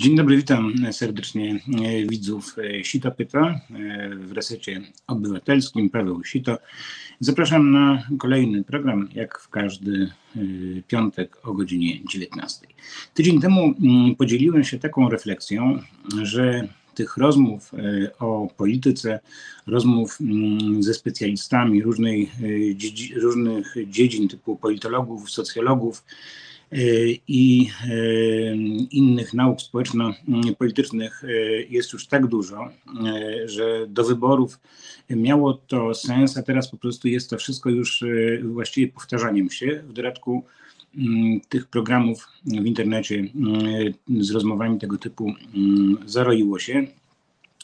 Dzień dobry, witam serdecznie widzów Sita Pyta w Resecie Obywatelskim. Paweł Sito. Zapraszam na kolejny program, jak w każdy piątek o godzinie 19. Tydzień temu podzieliłem się taką refleksją, że tych rozmów o polityce, rozmów ze specjalistami różnych dziedzin typu politologów, socjologów i innych nauk społeczno-politycznych jest już tak dużo, że do wyborów miało to sens, a teraz po prostu jest to wszystko już właściwie powtarzaniem się. W dodatku tych programów w internecie z rozmowami tego typu zaroiło się.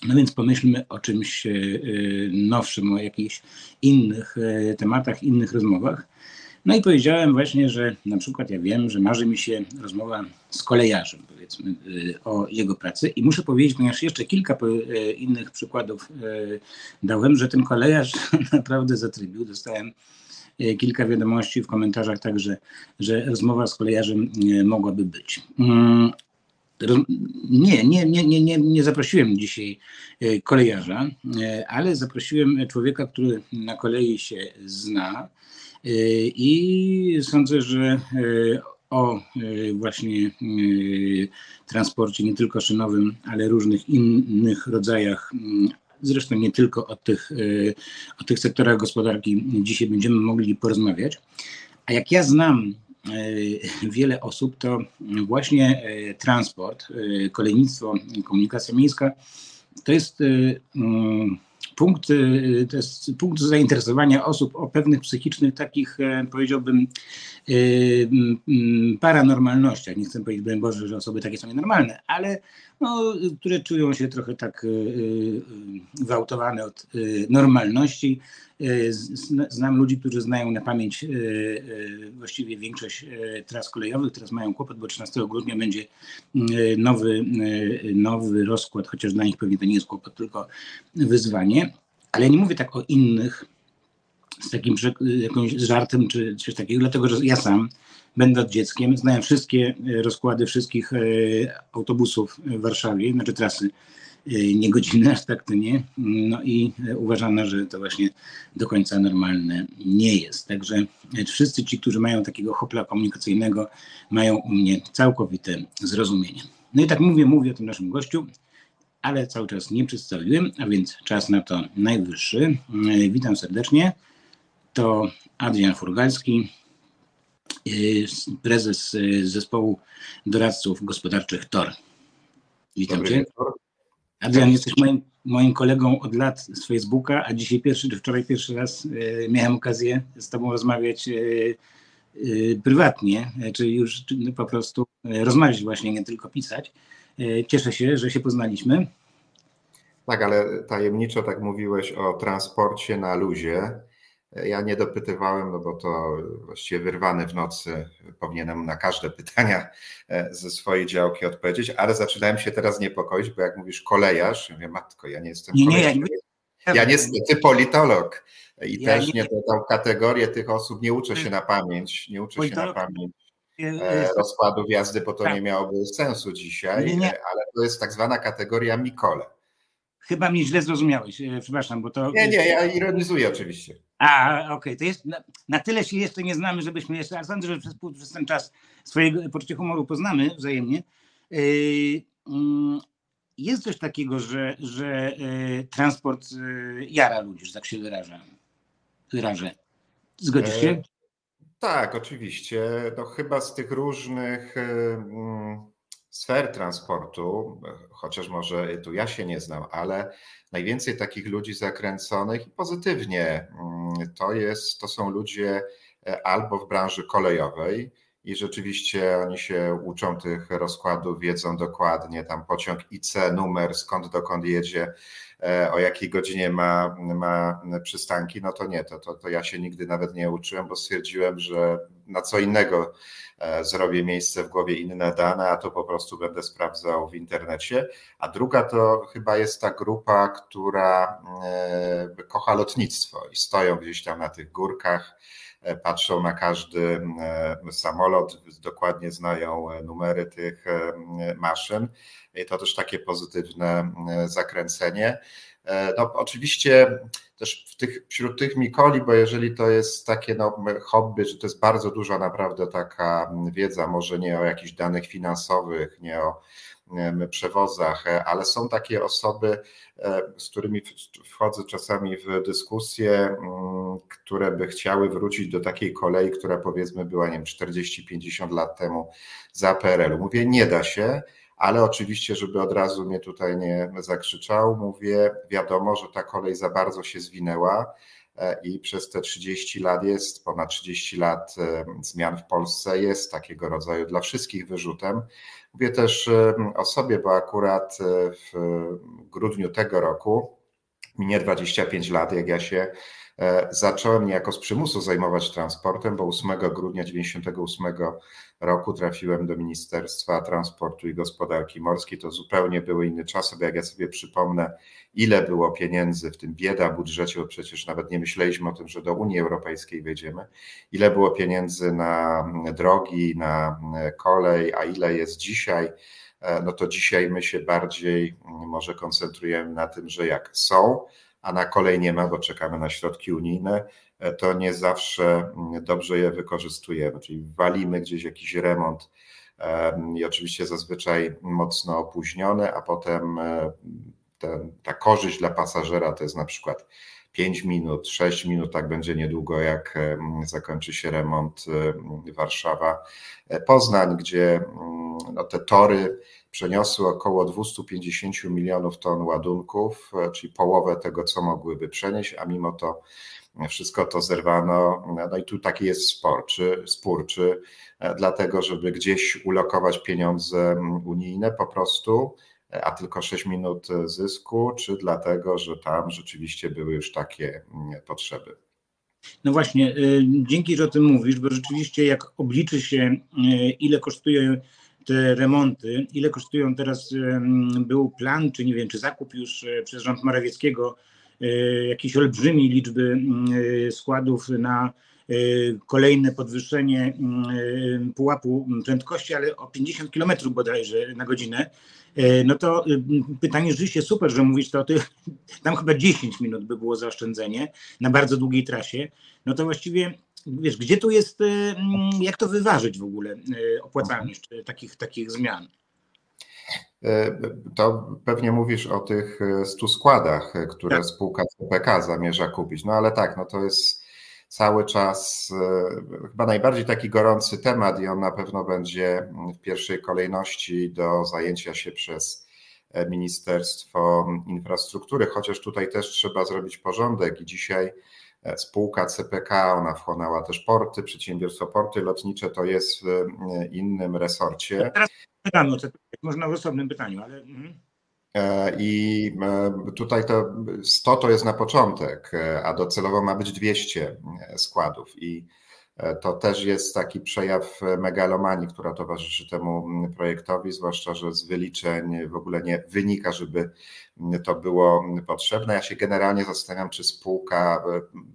No więc pomyślmy o czymś nowszym, o jakichś innych tematach, innych rozmowach. No i powiedziałem właśnie, że na przykład ja wiem, że marzy mi się rozmowa z kolejarzem, powiedzmy, o jego pracy. I muszę powiedzieć, ponieważ jeszcze kilka innych przykładów dałem, że ten kolejarz naprawdę zatrybił. Dostałem kilka wiadomości w komentarzach także, że rozmowa z kolejarzem mogłaby być. Nie zaprosiłem dzisiaj kolejarza, ale zaprosiłem człowieka, który na kolei się zna. I sądzę, że o właśnie transporcie nie tylko szynowym, ale różnych innych rodzajach, zresztą nie tylko o tych sektorach gospodarki dzisiaj będziemy mogli porozmawiać. A jak ja znam wiele osób, to właśnie transport, kolejnictwo, komunikacja miejska to jest punkt zainteresowania osób o pewnych psychicznych takich, powiedziałbym, paranormalnościach. Nie chcę powiedzieć, broń Boże, że osoby takie są nienormalne, ale no, które czują się trochę tak gwałtowane od normalności. Znam ludzi, którzy znają na pamięć właściwie większość tras kolejowych. Teraz mają kłopot, bo 13 grudnia będzie nowy rozkład, chociaż dla nich pewnie to nie jest kłopot, tylko wyzwanie. Ale ja nie mówię tak o innych z takim jakimś żartem czy coś takiego, dlatego że ja sam, będąc dzieckiem, znałem wszystkie rozkłady wszystkich autobusów w Warszawie, znaczy trasy. Nie godzinę, aż tak to nie. No i uważano, że to właśnie do końca normalne nie jest. Także wszyscy ci, którzy mają takiego hopla komunikacyjnego, mają u mnie całkowite zrozumienie. No i tak mówię o tym naszym gościu, ale cały czas nie przedstawiłem, a więc czas na to najwyższy. Witam serdecznie. To Adrian Furgalski, prezes Zespołu Doradców Gospodarczych TOR. Witam Dobry. Cię. Adrian, jesteś moim kolegą od lat z Facebooka, a dzisiaj wczoraj pierwszy raz miałem okazję z tobą rozmawiać prywatnie, czyli już po prostu rozmawiać właśnie, nie tylko pisać. Cieszę się, że się poznaliśmy. Tak, ale tajemniczo tak mówiłeś o transporcie na luzie. Ja nie dopytywałem, no bo to właściwie wyrwany w nocy powinienem na każde pytania ze swojej działki odpowiedzieć, ale zaczynałem się teraz niepokoić, bo jak mówisz kolejarz, ja mówię, matko, ja nie jestem kolejarzem. Ja niestety politolog i ja też nie dodał kategorię tych osób, nie uczę się na pamięć, rozkładów jazdy, bo to tak. Nie miałoby sensu dzisiaj, ale to jest tak zwana kategoria Mikole. Chyba mnie źle zrozumiałeś, przepraszam, bo to... Nie, ja ironizuję oczywiście. Okej, to jest na tyle się jeszcze nie znamy, żebyśmy jeszcze, ale sądzę, że przez ten czas swojego poczucia humoru poznamy wzajemnie. Jest coś takiego, że transport jara ludzi, że tak się wyrażę. Zgodzisz się? Tak, oczywiście. To chyba z tych różnych... sfer transportu, chociaż może tu ja się nie znam, ale najwięcej takich ludzi zakręconych i pozytywnie to są ludzie albo w branży kolejowej i rzeczywiście oni się uczą tych rozkładów, wiedzą dokładnie tam pociąg IC, numer, skąd dokąd jedzie, o jakiej godzinie ma przystanki, no to nie, to ja się nigdy nawet nie uczyłem, bo stwierdziłem, że na co innego zrobię miejsce w głowie, inne dane, a to po prostu będę sprawdzał w internecie. A druga to chyba jest ta grupa, która kocha lotnictwo i stoją gdzieś tam na tych górkach patrzą na każdy samolot, dokładnie znają numery tych maszyn. I to też takie pozytywne zakręcenie. No, oczywiście też wśród tych mikoli, bo jeżeli to jest takie hobby, że to jest bardzo duża naprawdę taka wiedza, może nie o jakichś danych finansowych, nie o przewozach, ale są takie osoby, z którymi wchodzę czasami w dyskusje, które by chciały wrócić do takiej kolei, która powiedzmy była, nie wiem, 40-50 lat temu za PRL-u. Mówię, nie da się. Ale oczywiście, żeby od razu mnie tutaj nie zakrzyczał, mówię, wiadomo, że ta kolej za bardzo się zwinęła i przez te 30 lat jest, ponad 30 lat zmian w Polsce jest takiego rodzaju dla wszystkich wyrzutem. Mówię też o sobie, bo akurat w grudniu tego roku minie 25 lat, jak ja się zacząłem niejako z przymusu zajmować transportem, bo 8 grudnia 1998 roku trafiłem do Ministerstwa Transportu i Gospodarki Morskiej. To zupełnie były inne czasy, bo jak ja sobie przypomnę, ile było pieniędzy, w tym bieda w budżecie, bo przecież nawet nie myśleliśmy o tym, że do Unii Europejskiej wejdziemy, ile było pieniędzy na drogi, na kolej, a ile jest dzisiaj, no to dzisiaj my się bardziej może koncentrujemy na tym, że jak są, a na kolej nie ma, bo czekamy na środki unijne, to nie zawsze dobrze je wykorzystujemy, czyli walimy gdzieś jakiś remont i oczywiście zazwyczaj mocno opóźniony, a potem ta korzyść dla pasażera to jest na przykład 5 minut, 6 minut, tak będzie niedługo, jak zakończy się remont Warszawa-Poznań, gdzie te tory przeniosły około 250 milionów ton ładunków, czyli połowę tego, co mogłyby przenieść, a mimo to wszystko to zerwano. No i tu taki jest spór, czy dlatego, żeby gdzieś ulokować pieniądze unijne po prostu, a tylko 6 minut zysku, czy dlatego, że tam rzeczywiście były już takie potrzeby. No właśnie, dzięki, że o tym mówisz, bo rzeczywiście jak obliczy się, ile kosztuje te remonty, ile kosztują teraz, był plan, czy nie wiem, czy zakup już przez rząd Morawieckiego jakiejś olbrzymiej liczby składów na kolejne podwyższenie pułapu prędkości, ale o 50 km bodajże na godzinę, no to pytanie rzeczywiście super, że mówisz to o tych, tam chyba 10 minut by było zaoszczędzenie na bardzo długiej trasie, no to właściwie wiesz, gdzie tu jest, jak to wyważyć w ogóle opłacalność takich zmian? To pewnie mówisz o tych 100 składach, które tak. Spółka CPK zamierza kupić, no ale tak, no to jest cały czas chyba najbardziej taki gorący temat i on na pewno będzie w pierwszej kolejności do zajęcia się przez Ministerstwo Infrastruktury, chociaż tutaj też trzeba zrobić porządek i dzisiaj spółka CPK, ona wchłonęła też porty, przedsiębiorstwo porty lotnicze, to jest w innym resorcie. Teraz pytanie, można w osobnym pytaniu, ale... I tutaj to 100 to jest na początek, a docelowo ma być 200 składów i to też jest taki przejaw megalomanii, która towarzyszy temu projektowi, zwłaszcza, że z wyliczeń w ogóle nie wynika, żeby to było potrzebne. Ja się generalnie zastanawiam, czy spółka,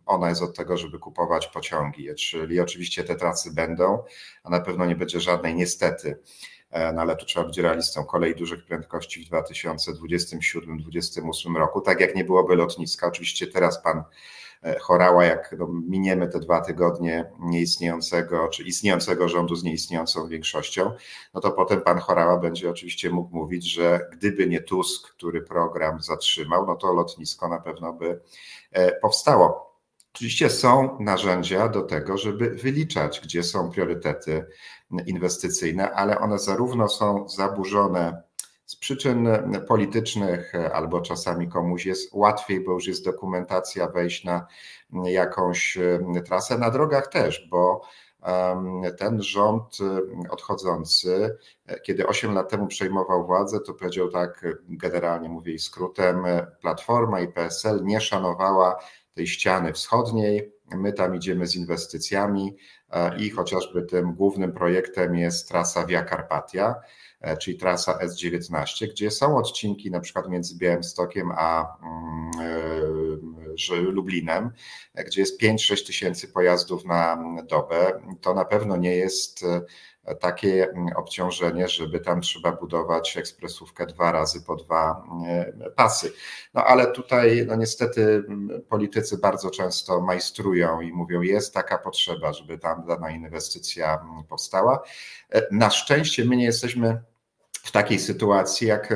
ona jest od tego, żeby kupować pociągi, czyli oczywiście te trasy będą, a na pewno nie będzie żadnej niestety. No ale tu trzeba być realistą, kolei dużych prędkości w 2027-2028 roku, tak jak nie byłoby lotniska. Oczywiście teraz pan Horała, jak miniemy te 2 tygodnie nieistniejącego, czy istniejącego rządu z nieistniejącą większością, no to potem pan Horała będzie oczywiście mógł mówić, że gdyby nie Tusk, który program zatrzymał, no to lotnisko na pewno by powstało. Oczywiście są narzędzia do tego, żeby wyliczać, gdzie są priorytety inwestycyjne, ale one zarówno są zaburzone z przyczyn politycznych, albo czasami komuś jest łatwiej, bo już jest dokumentacja, wejść na jakąś trasę, na drogach też, bo ten rząd odchodzący, kiedy 8 lat temu przejmował władzę, to powiedział tak, generalnie mówię i skrótem, Platforma i PSL nie szanowała tej ściany wschodniej, my tam idziemy z inwestycjami i chociażby tym głównym projektem jest trasa Via Carpatia, czyli trasa S19, gdzie są odcinki na przykład między Białymstokiem a Lublinem, gdzie jest 5-6 tysięcy pojazdów na dobę. To na pewno nie jest takie obciążenie, żeby tam trzeba budować ekspresówkę dwa razy po dwa pasy. No ale tutaj no niestety politycy bardzo często majstrują i mówią, jest taka potrzeba, żeby tam dana inwestycja powstała. Na szczęście my nie jesteśmy w takiej sytuacji jak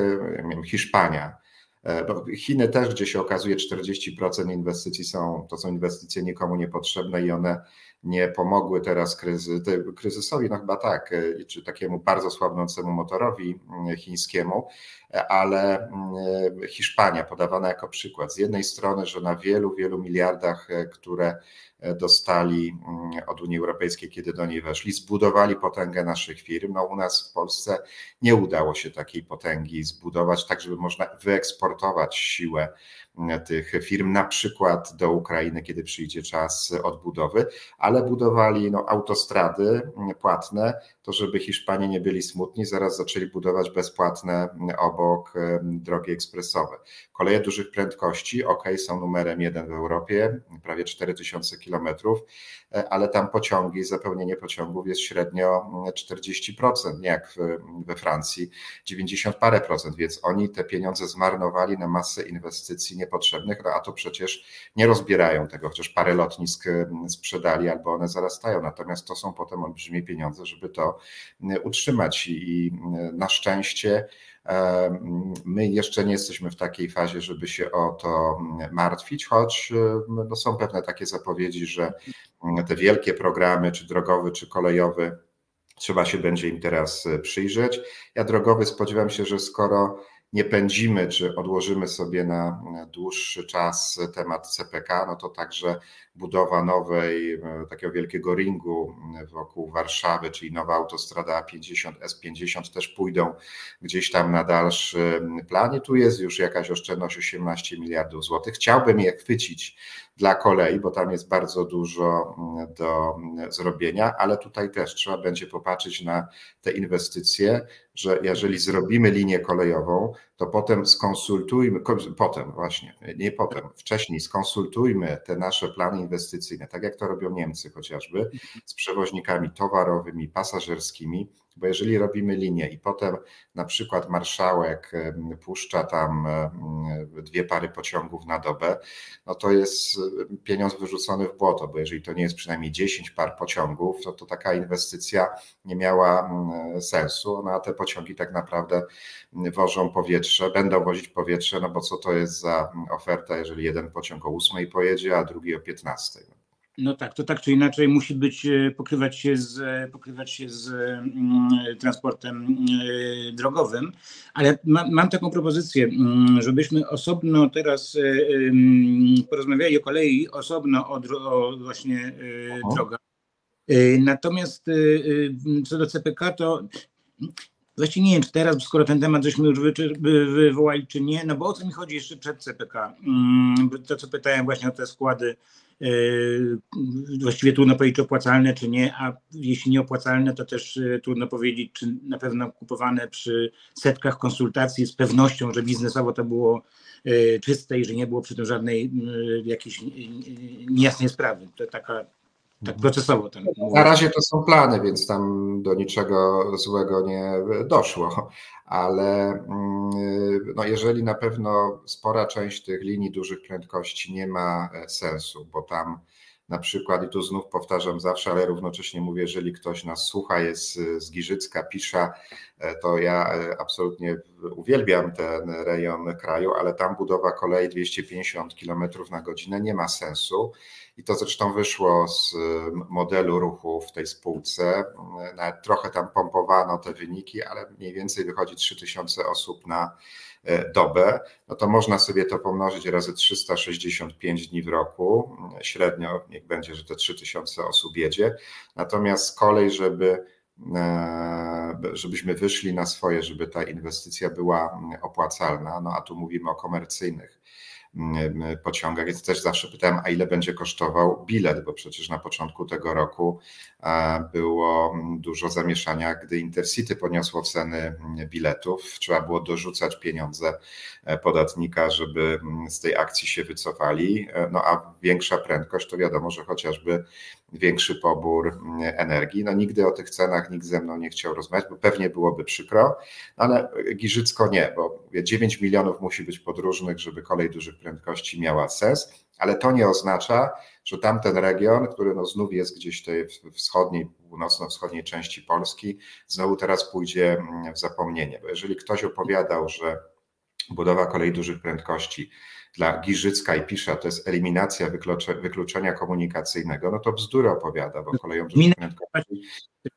Hiszpania. Bo Chiny też, gdzie się okazuje 40% inwestycji to są inwestycje nikomu niepotrzebne i one nie pomogły teraz kryzysowi, no chyba tak, czy takiemu bardzo słabnącemu motorowi chińskiemu, ale Hiszpania podawana jako przykład. Z jednej strony, że na wielu, wielu miliardach, które dostali od Unii Europejskiej, kiedy do niej weszli, zbudowali potęgę naszych firm. No u nas w Polsce nie udało się takiej potęgi zbudować, tak żeby można wyeksportować siłę tych firm, na przykład do Ukrainy, kiedy przyjdzie czas odbudowy, ale budowali autostrady płatne, to żeby Hiszpanie nie byli smutni, zaraz zaczęli budować bezpłatne obok drogi ekspresowe. Koleje dużych prędkości, są numerem 1 w Europie, prawie 4000 km, ale tam pociągi, zapełnienie pociągów jest średnio 40%, nie jak we Francji, 90 parę procent, więc oni te pieniądze zmarnowali na masę inwestycji niepotrzebnych, a to przecież nie rozbierają tego, chociaż parę lotnisk sprzedali albo one zarastają, natomiast to są potem olbrzymie pieniądze, żeby to utrzymać i na szczęście my jeszcze nie jesteśmy w takiej fazie, żeby się o to martwić, choć są pewne takie zapowiedzi, że te wielkie programy, czy drogowy, czy kolejowy, trzeba się będzie im teraz przyjrzeć. Ja drogowy spodziewam się, że skoro nie pędzimy, czy odłożymy sobie na dłuższy czas temat CPK, to także budowa nowej, takiego wielkiego ringu wokół Warszawy, czyli nowa autostrada A50, S50 też pójdą gdzieś tam na dalszy plan i tu jest już jakaś oszczędność 18 miliardów złotych. Chciałbym je chwycić dla kolei, bo tam jest bardzo dużo do zrobienia, ale tutaj też trzeba będzie popatrzeć na te inwestycje, że jeżeli zrobimy linię kolejową, to potem wcześniej skonsultujmy te nasze plany inwestycyjne, tak jak to robią Niemcy chociażby, z przewoźnikami towarowymi, pasażerskimi, bo jeżeli robimy linię i potem na przykład marszałek puszcza tam 2 pary pociągów na dobę, to jest pieniądz wyrzucony w błoto, bo jeżeli to nie jest przynajmniej 10 par pociągów, to taka inwestycja nie miała sensu, a te pociągi tak naprawdę wożą powietrze, będą wozić powietrze, bo co to jest za oferta, jeżeli jeden pociąg o 8 pojedzie, a drugi o 15. No tak, to tak czy inaczej musi być, pokrywać się z transportem drogowym, ale mam taką propozycję, żebyśmy osobno teraz porozmawiali o kolei, osobno o właśnie drogach. Natomiast co do CPK, to właściwie nie wiem, czy teraz, skoro ten temat żeśmy już wywołali, czy nie, bo o co mi chodzi jeszcze przed CPK? To, co pytałem właśnie o te składy, właściwie trudno powiedzieć, czy opłacalne, czy nie, a jeśli nieopłacalne, to też trudno powiedzieć, czy na pewno kupowane przy setkach konsultacji z pewnością, że biznesowo to było czyste i że nie było przy tym żadnej jakiejś niejasnej sprawy. To taka... Tak procesowo. Na razie to są plany, więc tam do niczego złego nie doszło, ale jeżeli na pewno spora część tych linii dużych prędkości nie ma sensu, bo tam na przykład, i tu znów powtarzam zawsze, ale równocześnie mówię, jeżeli ktoś nas słucha, jest z Giżycka, Pisza, to ja absolutnie uwielbiam ten rejon kraju, ale tam budowa kolei 250 km na godzinę nie ma sensu. I to zresztą wyszło z modelu ruchu w tej spółce. Nawet trochę tam pompowano te wyniki, ale mniej więcej wychodzi 3000 osób na dobę. To można sobie to pomnożyć razy 365 dni w roku. Średnio niech będzie, że te 3000 osób jedzie. Natomiast kolej, żebyśmy wyszli na swoje, żeby ta inwestycja była opłacalna, a tu mówimy o komercyjnych pociągach, więc też zawsze pytałem, a ile będzie kosztował bilet, bo przecież na początku tego roku było dużo zamieszania, gdy Intercity podniosło ceny biletów. Trzeba było dorzucać pieniądze podatnika, żeby z tej akcji się wycofali. No a większa prędkość to wiadomo, że chociażby większy pobór energii. No nigdy o tych cenach nikt ze mną nie chciał rozmawiać, bo pewnie byłoby przykro, ale Giżycko nie, bo 9 milionów musi być podróżnych, żeby kolej dużych prędkości miała sens, ale to nie oznacza, że tamten region, który no znów jest gdzieś tej wschodniej, północno-wschodniej części Polski, znowu teraz pójdzie w zapomnienie, bo jeżeli ktoś opowiadał, że budowa kolei dużych prędkości dla Giżycka i Pisza to jest eliminacja wykluczenia komunikacyjnego, no to bzdury opowiada, bo koleją dużych prędkości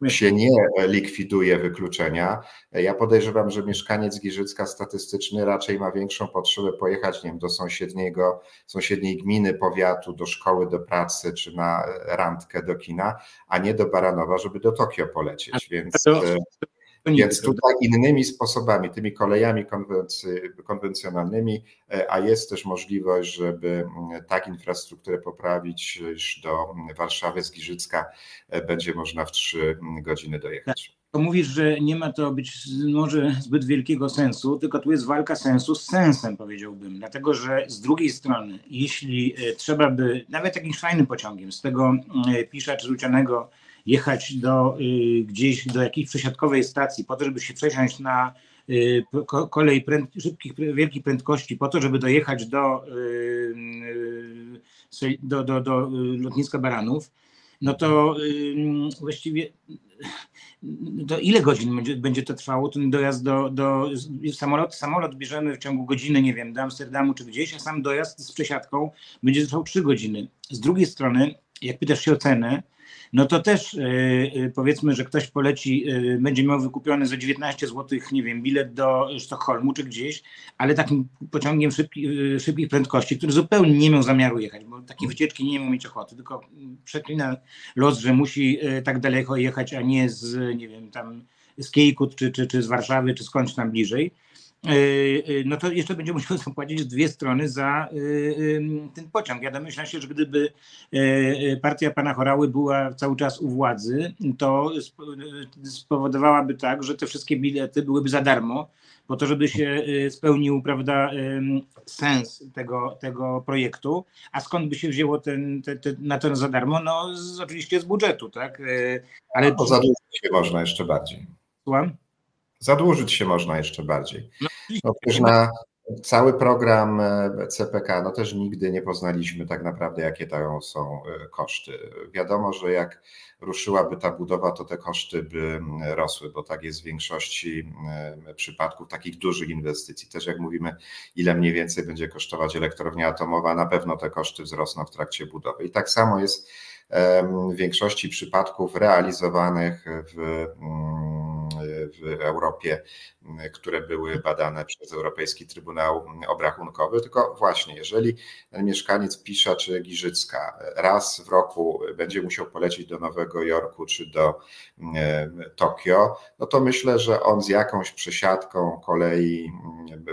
się nie likwiduje wykluczenia. Ja podejrzewam, że mieszkaniec Giżycka statystyczny raczej ma większą potrzebę pojechać, nie wiem, do sąsiedniej gminy, powiatu, do szkoły, do pracy, czy na randkę do kina, a nie do Baranowa, żeby do Tokio polecieć, Więc tutaj innymi sposobami, tymi kolejami konwencjonalnymi, a jest też możliwość, żeby tak infrastrukturę poprawić, iż do Warszawy z Giżycka będzie można w 3 godziny dojechać. To mówisz, że nie ma to być może zbyt wielkiego sensu, tylko tu jest walka sensu z sensem, powiedziałbym. Dlatego, że z drugiej strony, jeśli trzeba by nawet jakimś fajnym pociągiem z tego Pisza czy Rucianego jechać gdzieś do jakiejś przesiadkowej stacji po to, żeby się przesiąść na kolej wielkich prędkości, po to, żeby dojechać do lotniska Baranów, no to właściwie do ile godzin będzie to trwało, ten dojazd do samolotu? Samolot bierzemy w ciągu godziny, nie wiem, do Amsterdamu czy gdzieś, a sam dojazd z przesiadką będzie trwał 3 godziny. Z drugiej strony, jak pytasz się o cenę, no to też powiedzmy, że ktoś poleci, będzie miał wykupiony za 19 zł, nie wiem, bilet do Sztokholmu czy gdzieś, ale takim pociągiem szybkich prędkości, który zupełnie nie miał zamiaru jechać, bo takie wycieczki nie miał mieć ochoty, tylko przeklina los, że musi tak daleko jechać, a nie z, nie wiem, tam z Kiejkut czy z Warszawy, czy skądś tam bliżej. No to jeszcze będzie musiał zapłacić 2 strony za ten pociąg. Ja domyślam się, że gdyby partia pana Horały była cały czas u władzy, to spowodowałaby tak, że te wszystkie bilety byłyby za darmo, po to, żeby się spełnił, prawda, sens tego projektu. A skąd by się wzięło na to za darmo? No oczywiście z budżetu, tak? Ale no, zadłużyć się można jeszcze bardziej. Słucham? Zadłużyć się można jeszcze bardziej. No, też na cały program CPK, no też nigdy nie poznaliśmy tak naprawdę, jakie tam są koszty. Wiadomo, że jak ruszyłaby ta budowa, to te koszty by rosły, bo tak jest w większości przypadków takich dużych inwestycji. Też jak mówimy, ile mniej więcej będzie kosztować elektrownia atomowa, na pewno te koszty wzrosną w trakcie budowy. I tak samo jest w większości przypadków realizowanych w Europie, które były badane przez Europejski Trybunał Obrachunkowy, tylko właśnie jeżeli mieszkaniec Pisza czy Giżycka raz w roku będzie musiał polecieć do Nowego Jorku czy do Tokio, no to myślę, że on z jakąś przesiadką kolei,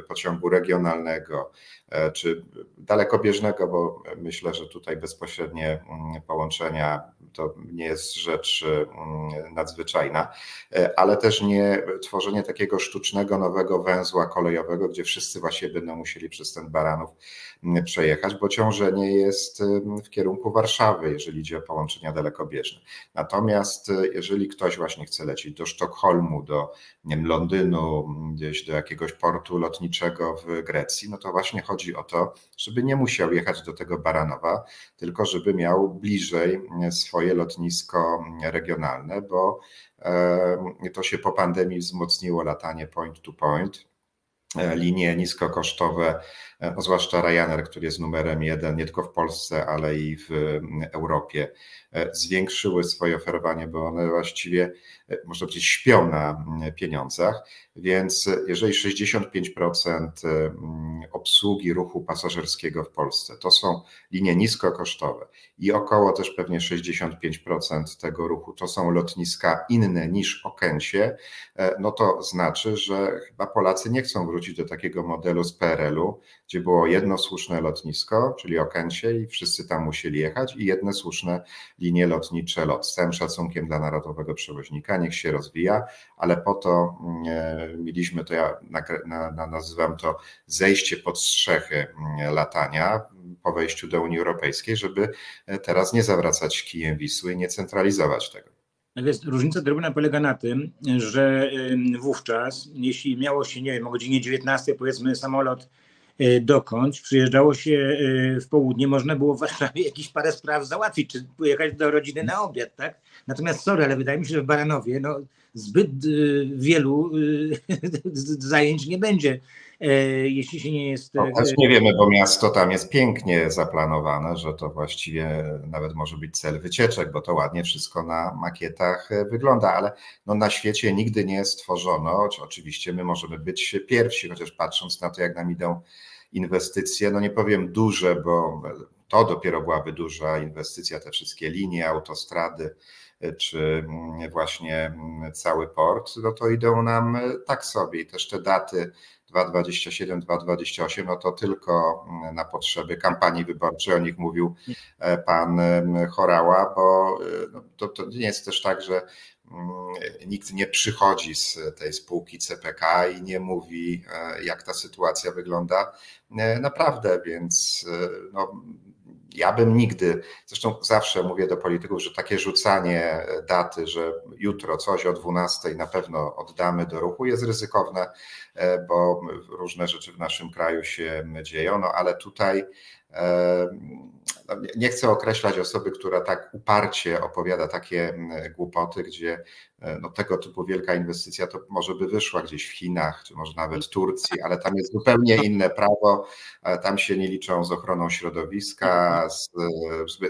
pociągu regionalnego czy dalekobieżnego, bo myślę, że tutaj bezpośrednie połączenia to nie jest rzecz nadzwyczajna, ale też nie tworzenie takiego sztucznego nowego węzła kolejowego, gdzie wszyscy właśnie będą musieli przez ten Baranów przejechać, bo ciążenie jest w kierunku Warszawy, jeżeli idzie o połączenia dalekobieżne. Natomiast jeżeli ktoś właśnie chce lecieć do Sztokholmu, do, nie wiem, Londynu, gdzieś do jakiegoś portu lotniczego w Grecji, no to właśnie chodzi o to, żeby nie musiał jechać do tego Baranowa, tylko żeby miał bliżej swoje lotnisko regionalne, bo to się po pandemii wzmocniło latanie point to point. Linie niskokosztowe, zwłaszcza Ryanair, który jest numerem 1 nie tylko w Polsce, ale i w Europie, zwiększyły swoje oferowanie, bo one właściwie, można powiedzieć, śpią na pieniądzach, więc jeżeli 65% obsługi ruchu pasażerskiego w Polsce to są linie niskokosztowe i około też pewnie 65% tego ruchu to są lotniska inne niż Okęcie, no to znaczy, że chyba Polacy nie chcą wrócić wrócić do takiego modelu z PRL-u, gdzie było jedno słuszne lotnisko, czyli Okęcie, i wszyscy tam musieli jechać, i jedne słuszne linie lotnicze LOT. Z całym szacunkiem dla narodowego przewoźnika, niech się rozwija, ale po to mieliśmy to, ja nazywam to zejście pod strzechy latania po wejściu do Unii Europejskiej, żeby teraz nie zawracać kijem Wisły i nie centralizować tego. Natomiast różnica drobna polega na tym, że wówczas, jeśli miało się, nie wiem, o godzinie 19 powiedzmy samolot dokądś, przyjeżdżało się w południe, można było w Warszawie jakieś parę spraw załatwić, czy pojechać do rodziny na obiad, tak? Natomiast sorry, ale wydaje mi się, że w Baranowie no, zbyt wielu zajęć nie będzie, jeśli się nie jest... No, też nie wiemy, bo miasto tam jest pięknie zaplanowane, że to właściwie nawet może być cel wycieczek, bo to ładnie wszystko na makietach wygląda, ale no, na świecie nigdy nie stworzono, oczywiście my możemy być pierwsi, chociaż patrząc na to, jak nam idą inwestycje, no nie powiem duże, bo to dopiero byłaby duża inwestycja, te wszystkie linie, autostrady, czy właśnie cały port, no to idą nam tak sobie. I też te daty 2,27, 2,28, no to tylko na potrzeby kampanii wyborczej, o nich mówił pan Horała, bo to nie jest też tak, że nikt nie przychodzi z tej spółki CPK i nie mówi, jak ta sytuacja wygląda naprawdę, więc no, ja bym nigdy, zresztą zawsze mówię do polityków, że takie rzucanie daty, że jutro coś o 12 na pewno oddamy do ruchu, jest ryzykowne, bo różne rzeczy w naszym kraju się dzieją, no ale tutaj nie chcę określać osoby, która tak uparcie opowiada takie głupoty, gdzie no, tego typu wielka inwestycja to może by wyszła gdzieś w Chinach, czy może nawet Turcji, ale tam jest zupełnie inne prawo, tam się nie liczą z ochroną środowiska, z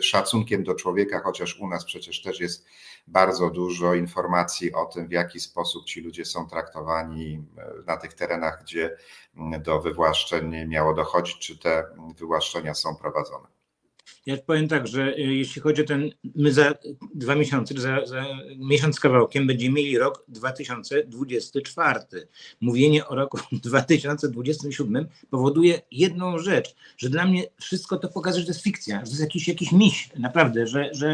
szacunkiem do człowieka, chociaż u nas przecież też jest bardzo dużo informacji o tym, w jaki sposób ci ludzie są traktowani na tych terenach, gdzie do wywłaszczeń miało dochodzić, czy te wywłaszczenia są prowadzone. Ja powiem tak, że jeśli chodzi o ten, my za 2 miesiące, za miesiąc z kawałkiem będziemy mieli rok 2024. Mówienie o roku 2027 powoduje jedną rzecz, że dla mnie wszystko to pokazuje, że to jest fikcja, że to jest jakiś miś, naprawdę,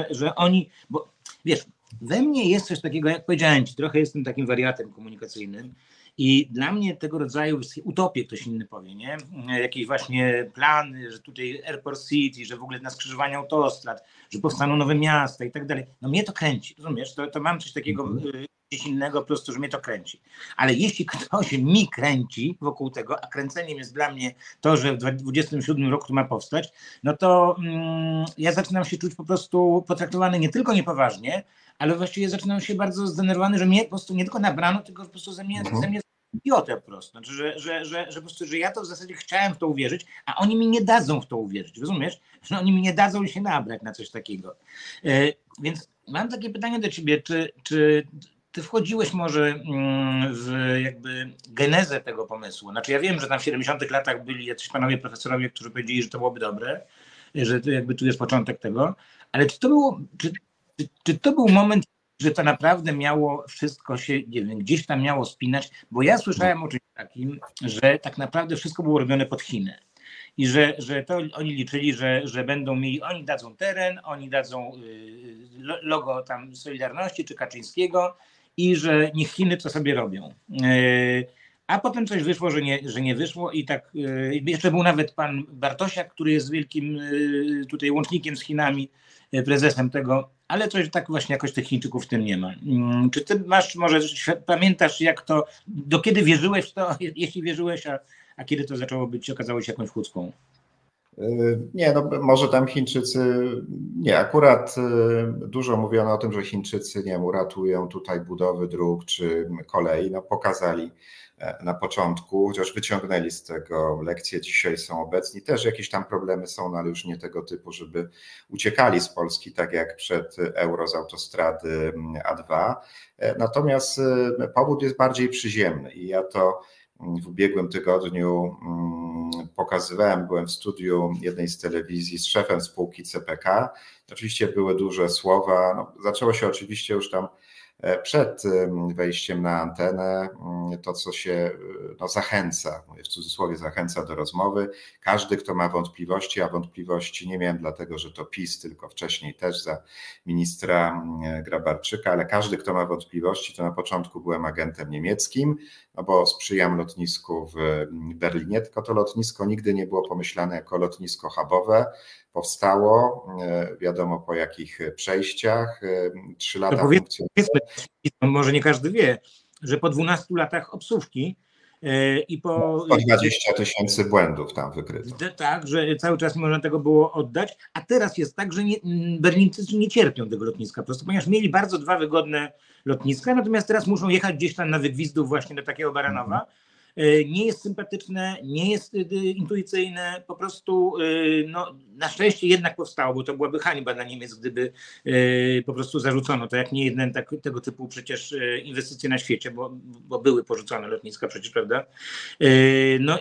że oni, bo wiesz, we mnie jest coś takiego, jak powiedziałem ci, trochę jestem takim wariatem komunikacyjnym, i dla mnie tego rodzaju utopie, ktoś inny powie, nie? Jakieś właśnie plany, że tutaj Airport City, że w ogóle na skrzyżowaniu autostrad, że powstaną nowe miasta i tak dalej. No mnie to kręci, rozumiesz? To mam coś takiego gdzieś innego, po prostu, że mnie to kręci. Ale jeśli ktoś mi kręci wokół tego, a kręceniem jest dla mnie to, że w 2027 roku to ma powstać, no to ja zaczynam się czuć po prostu potraktowany nie tylko niepoważnie, ale właściwie zaczynam się bardzo zdenerwowany, że mnie po prostu nie tylko nabrano, tylko po prostu ze mnie idiotę po prostu. Znaczy, że po prostu, że ja to w zasadzie chciałem w to uwierzyć, a oni mi nie dadzą w to uwierzyć, rozumiesz? Że oni mi nie dadzą się nabrać na coś takiego. Więc mam takie pytanie do ciebie, czy ty wchodziłeś może w jakby genezę tego pomysłu? Znaczy ja wiem, że tam w 70-tych latach byli jacyś panowie profesorowie, którzy powiedzieli, że to byłoby dobre, że to jakby tu jest początek tego, ale czy to było... Czy to był moment, że to naprawdę miało wszystko się, nie wiem, gdzieś tam miało spinać? Bo ja słyszałem o czymś takim, że tak naprawdę wszystko było robione pod Chiny. I że to oni liczyli, że będą mieli, oni dadzą teren, oni dadzą logo tam Solidarności czy Kaczyńskiego i że niech Chiny to sobie robią. A potem coś wyszło, że nie wyszło i tak jeszcze był nawet pan Bartosiak, który jest wielkim tutaj łącznikiem z Chinami, prezesem tego, ale coś tak właśnie jakoś tych Chińczyków w tym nie ma. Czy ty masz, może pamiętasz jak to, do kiedy wierzyłeś w to, jeśli wierzyłeś, a kiedy to zaczęło być, okazało się jakąś chucpą? Nie, no może tam Chińczycy, nie, akurat dużo mówiono o tym, że Chińczycy nie uratują tutaj budowy dróg czy kolei, no pokazali na początku, chociaż wyciągnęli z tego lekcje, dzisiaj są obecni, też jakieś tam problemy są, no ale już nie tego typu, żeby uciekali z Polski, tak jak przed euro z autostrady A2, natomiast powód jest bardziej przyziemny i ja to w ubiegłym tygodniu pokazywałem, byłem w studiu jednej z telewizji z szefem spółki CPK, oczywiście były duże słowa, no, zaczęło się oczywiście już tam przed wejściem na antenę to, co się zachęca, mówię w cudzysłowie, zachęca do rozmowy. Każdy, kto ma wątpliwości, a wątpliwości nie miałem dlatego, że to PiS, tylko wcześniej też za ministra Grabarczyka, ale każdy, kto ma wątpliwości, to na początku byłem agentem niemieckim, no bo sprzyjam lotnisku w Berlinie, tylko to lotnisko nigdy nie było pomyślane jako lotnisko hubowe. Powstało, wiadomo po jakich przejściach, 3 lata funkcjonowało. Może nie każdy wie, że po 12 latach obsówki i po 20 000 błędów tam wykryto. Tak, że cały czas nie można tego było oddać, a teraz jest tak, że Berlińczycy nie cierpią tego lotniska po prostu, ponieważ mieli bardzo dwa wygodne lotniska, natomiast teraz muszą jechać gdzieś tam na wygwizdów właśnie do takiego Baranowa. Nie jest sympatyczne, nie jest intuicyjne, po prostu na szczęście jednak powstało, bo to byłaby hańba dla Niemiec, gdyby po prostu zarzucono to, jak nie jedne tego typu przecież inwestycje na świecie, bo były porzucone lotniska przecież, prawda?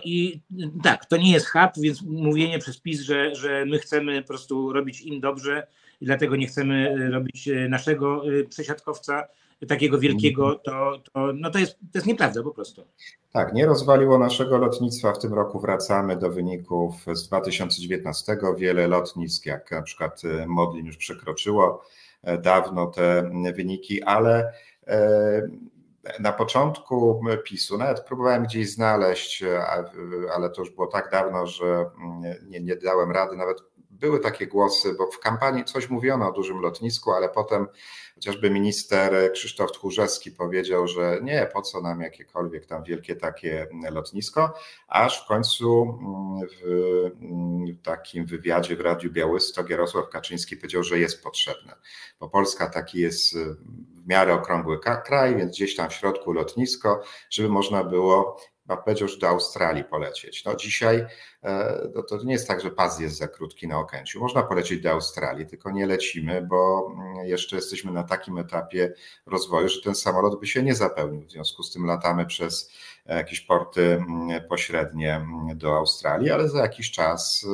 I tak, to nie jest hub, więc mówienie przez PiS, że my chcemy po prostu robić im dobrze i dlatego nie chcemy robić naszego przesiadkowca takiego wielkiego, to jest nieprawda po prostu. Tak, nie rozwaliło naszego lotnictwa. W tym roku wracamy do wyników z 2019. Wiele lotnisk, jak na przykład Modlin, już przekroczyło dawno te wyniki, ale na początku PiS-u nawet próbowałem gdzieś znaleźć, ale to już było tak dawno, że nie dałem rady. Nawet były takie głosy, bo w kampanii coś mówiono o dużym lotnisku, ale potem chociażby minister Krzysztof Tchórzewski powiedział, że nie, po co nam jakiekolwiek tam wielkie takie lotnisko, aż w końcu w takim wywiadzie w Radiu Białystok Jarosław Kaczyński powiedział, że jest potrzebne, bo Polska taki jest w miarę okrągły kraj, więc gdzieś tam w środku lotnisko, żeby można było powiedział, że do Australii polecieć. No dzisiaj to nie jest tak, że pas jest za krótki na Okęciu. Można polecieć do Australii, tylko nie lecimy, bo jeszcze jesteśmy na takim etapie rozwoju, że ten samolot by się nie zapełnił. W związku z tym latamy przez jakieś porty pośrednie do Australii, ale za jakiś czas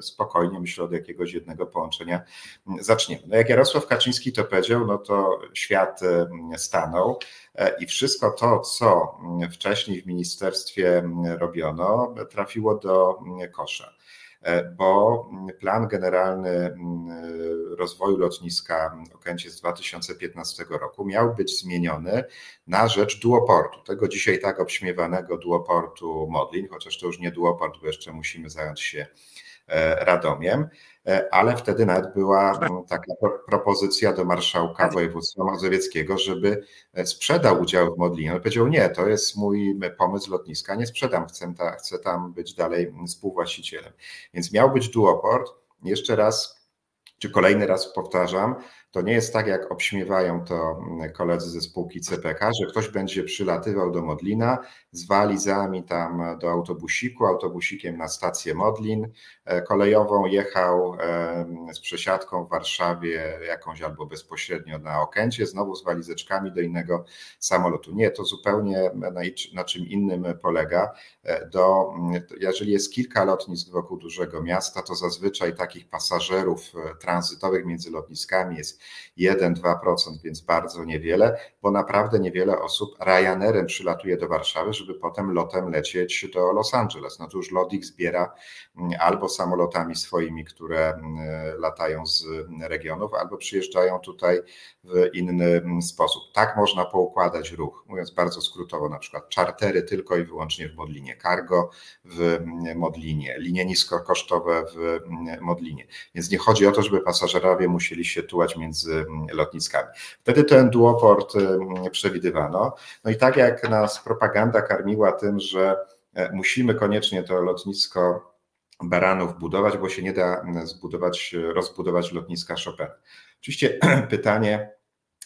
spokojnie, myślę, od jakiegoś jednego połączenia zaczniemy. No jak Jarosław Kaczyński to powiedział, no to świat stanął i wszystko to, co wcześniej w ministerstwie robiono, trafiło do kosza, bo plan generalny rozwoju lotniska Okęcie z 2015 roku miał być zmieniony na rzecz duoportu, tego dzisiaj tak obśmiewanego duoportu Modlin, chociaż to już nie duoport, bo jeszcze musimy zająć się Radomiem, ale wtedy nawet była taka propozycja do marszałka województwa mazowieckiego, żeby sprzedał udział w Modlinie. On powiedział, nie, to jest mój pomysł lotniska, nie sprzedam, chcę tam być dalej współwłaścicielem. Więc miał być duoport, jeszcze raz, czy kolejny raz powtarzam, to nie jest tak, jak obśmiewają to koledzy ze spółki CPK, że ktoś będzie przylatywał do Modlina z walizami tam do autobusiku, autobusikiem na stację Modlin kolejową, jechał z przesiadką w Warszawie jakąś albo bezpośrednio na Okęcie, znowu z walizeczkami do innego samolotu. Nie, to zupełnie na czym innym polega. Jeżeli jest kilka lotnisk wokół dużego miasta, to zazwyczaj takich pasażerów tranzytowych między lotniskami jest 1-2%, więc bardzo niewiele, bo naprawdę niewiele osób Ryanairem przylatuje do Warszawy, żeby potem lotem lecieć do Los Angeles. No to już lot ich zbiera albo samolotami swoimi, które latają z regionów, albo przyjeżdżają tutaj w inny sposób. Tak można poukładać ruch, mówiąc bardzo skrótowo, na przykład czartery tylko i wyłącznie w Modlinie, cargo w Modlinie, linie niskokosztowe w Modlinie. Więc nie chodzi o to, żeby pasażerowie musieli się tułać między lotniskami. Wtedy ten duoport przewidywano. No i tak jak nas propaganda karmiła tym, że musimy koniecznie to lotnisko Baranów budować, bo się nie da rozbudować lotniska Chopina. Oczywiście pytanie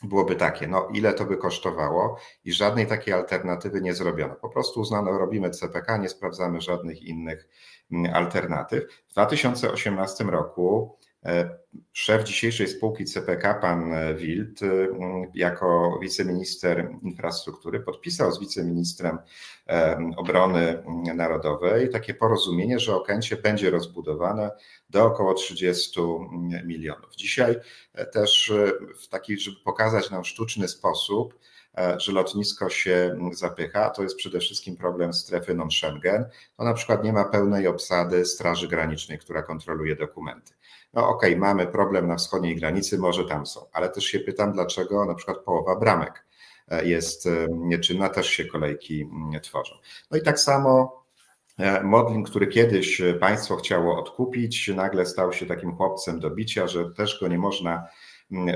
byłoby takie, no ile to by kosztowało i żadnej takiej alternatywy nie zrobiono. Po prostu uznano, robimy CPK, nie sprawdzamy żadnych innych alternatyw. W 2018 roku Szef dzisiejszej spółki CPK, pan Wild, jako wiceminister infrastruktury podpisał z wiceministrem obrony narodowej takie porozumienie, że Okęcie będzie rozbudowane do około 30 milionów. Dzisiaj też w taki, żeby pokazać nam sztuczny sposób, że lotnisko się zapycha, to jest przede wszystkim problem strefy non-Schengen. To na przykład nie ma pełnej obsady Straży Granicznej, która kontroluje dokumenty. No okej, mamy problem na wschodniej granicy, może tam są, ale też się pytam, dlaczego na przykład połowa bramek jest nieczynna, też się kolejki tworzą. No i tak samo Modlin, który kiedyś państwo chciało odkupić, nagle stał się takim chłopcem do bicia, że też go nie można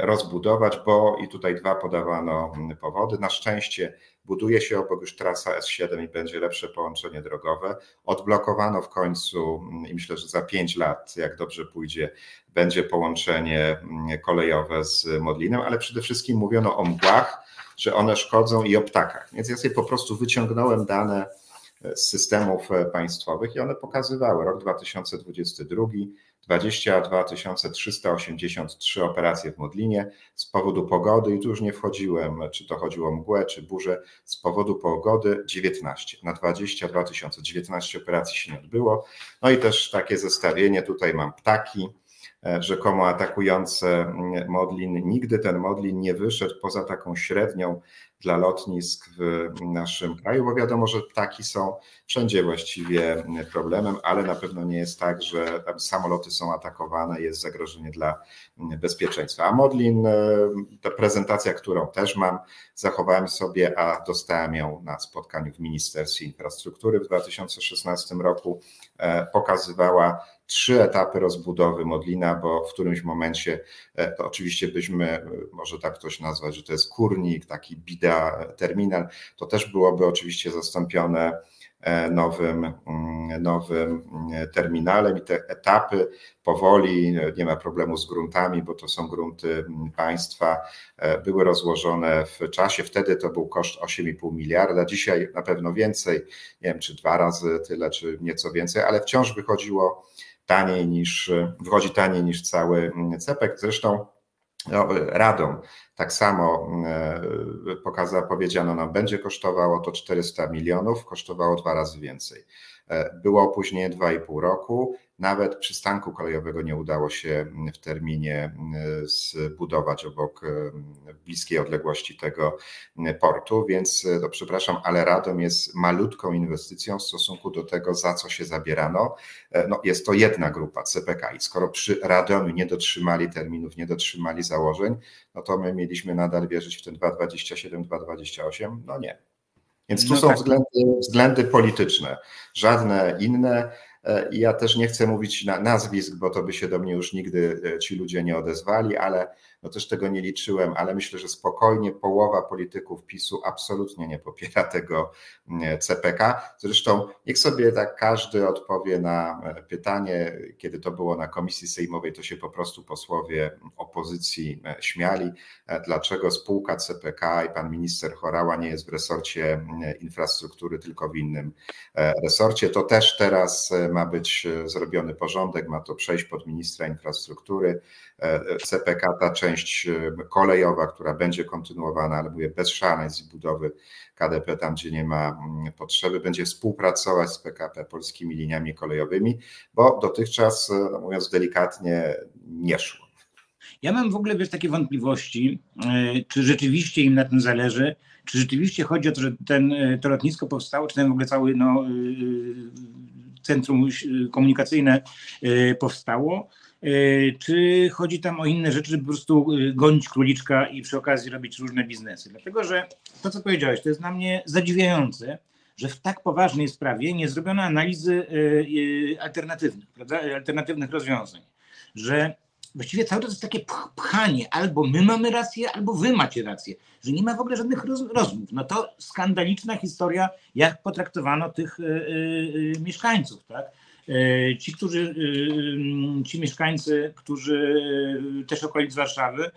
rozbudować, bo i tutaj dwa podawano powody. Na szczęście buduje się obok już trasa S7 i będzie lepsze połączenie drogowe. Odblokowano w końcu i myślę, że za 5 lat, jak dobrze pójdzie, będzie połączenie kolejowe z Modlinem, ale przede wszystkim mówiono o mgłach, że one szkodzą i o ptakach. Więc ja sobie po prostu wyciągnąłem dane z systemów państwowych i one pokazywały rok 2022, 22 383 operacje w Modlinie z powodu pogody, i tu już nie wchodziłem, czy to chodziło o mgłę, czy burzę, z powodu pogody 19. Na 22 19 operacji się nie odbyło. No i też takie zestawienie, tutaj mam ptaki rzekomo atakujące Modlin. Nigdy ten Modlin nie wyszedł poza taką średnią dla lotnisk w naszym kraju, bo wiadomo, że ptaki są wszędzie właściwie problemem, ale na pewno nie jest tak, że tam samoloty są atakowane, jest zagrożenie dla bezpieczeństwa. A Modlin, ta prezentacja, którą też mam, zachowałem sobie, a dostałem ją na spotkaniu w Ministerstwie Infrastruktury w 2016 roku, pokazywała 3 etapy rozbudowy Modlina, bo w którymś momencie to oczywiście byśmy, może tak ktoś nazwać, że to jest kurnik, taki bida terminal, to też byłoby oczywiście zastąpione nowym terminalem i te etapy powoli, nie ma problemu z gruntami, bo to są grunty państwa, były rozłożone w czasie. Wtedy to był koszt 8,5 miliarda, dzisiaj na pewno więcej, nie wiem, czy 2 razy tyle, czy nieco więcej, ale wciąż wychodzi taniej niż cały CPK. Zresztą Radom tak samo powiedziano nam, będzie kosztowało to 400 milionów, kosztowało 2 razy więcej. Było opóźnienie 2,5 roku, nawet przystanku kolejowego nie udało się w terminie zbudować obok bliskiej odległości tego portu, więc to przepraszam, ale Radom jest malutką inwestycją w stosunku do tego, za co się zabierano. No, jest to jedna grupa CPK i skoro przy Radomiu nie dotrzymali terminów, nie dotrzymali założeń, no to my mieliśmy nadal wierzyć w ten 2,27, 2,28, no nie. Więc tu są względy polityczne, żadne inne. Ja też nie chcę mówić nazwisk, bo to by się do mnie już nigdy ci ludzie nie odezwali, ale no też tego nie liczyłem, ale myślę, że spokojnie połowa polityków PiS-u absolutnie nie popiera tego CPK. Zresztą niech sobie tak każdy odpowie na pytanie, kiedy to było na komisji sejmowej, to się po prostu posłowie opozycji śmiali, dlaczego spółka CPK i pan minister Horała nie jest w resorcie infrastruktury, tylko w innym resorcie. To też teraz ma być zrobiony porządek, ma to przejść pod ministra infrastruktury. CPK, ta część kolejowa, która będzie kontynuowana, ale mówię, bez szaleństw z budowy KDP tam, gdzie nie ma potrzeby, będzie współpracować z PKP Polskimi Liniami Kolejowymi, bo dotychczas, mówiąc delikatnie, nie szło. Ja mam w ogóle, wiesz, takie wątpliwości, czy rzeczywiście im na tym zależy, czy rzeczywiście chodzi o to, że to lotnisko powstało, czy ten w ogóle cały centrum komunikacyjne powstało, czy chodzi tam o inne rzeczy, żeby po prostu gonić króliczka i przy okazji robić różne biznesy. Dlatego, że to, co powiedziałeś, to jest dla mnie zadziwiające, że w tak poważnej sprawie nie zrobiono analizy alternatywnych, prawda? Alternatywnych rozwiązań, że właściwie cały czas jest takie pchanie, albo my mamy rację, albo wy macie rację, że nie ma w ogóle żadnych rozmów. No to skandaliczna historia, jak potraktowano tych mieszkańców, tak? Ci mieszkańcy, którzy też okolic Warszawy,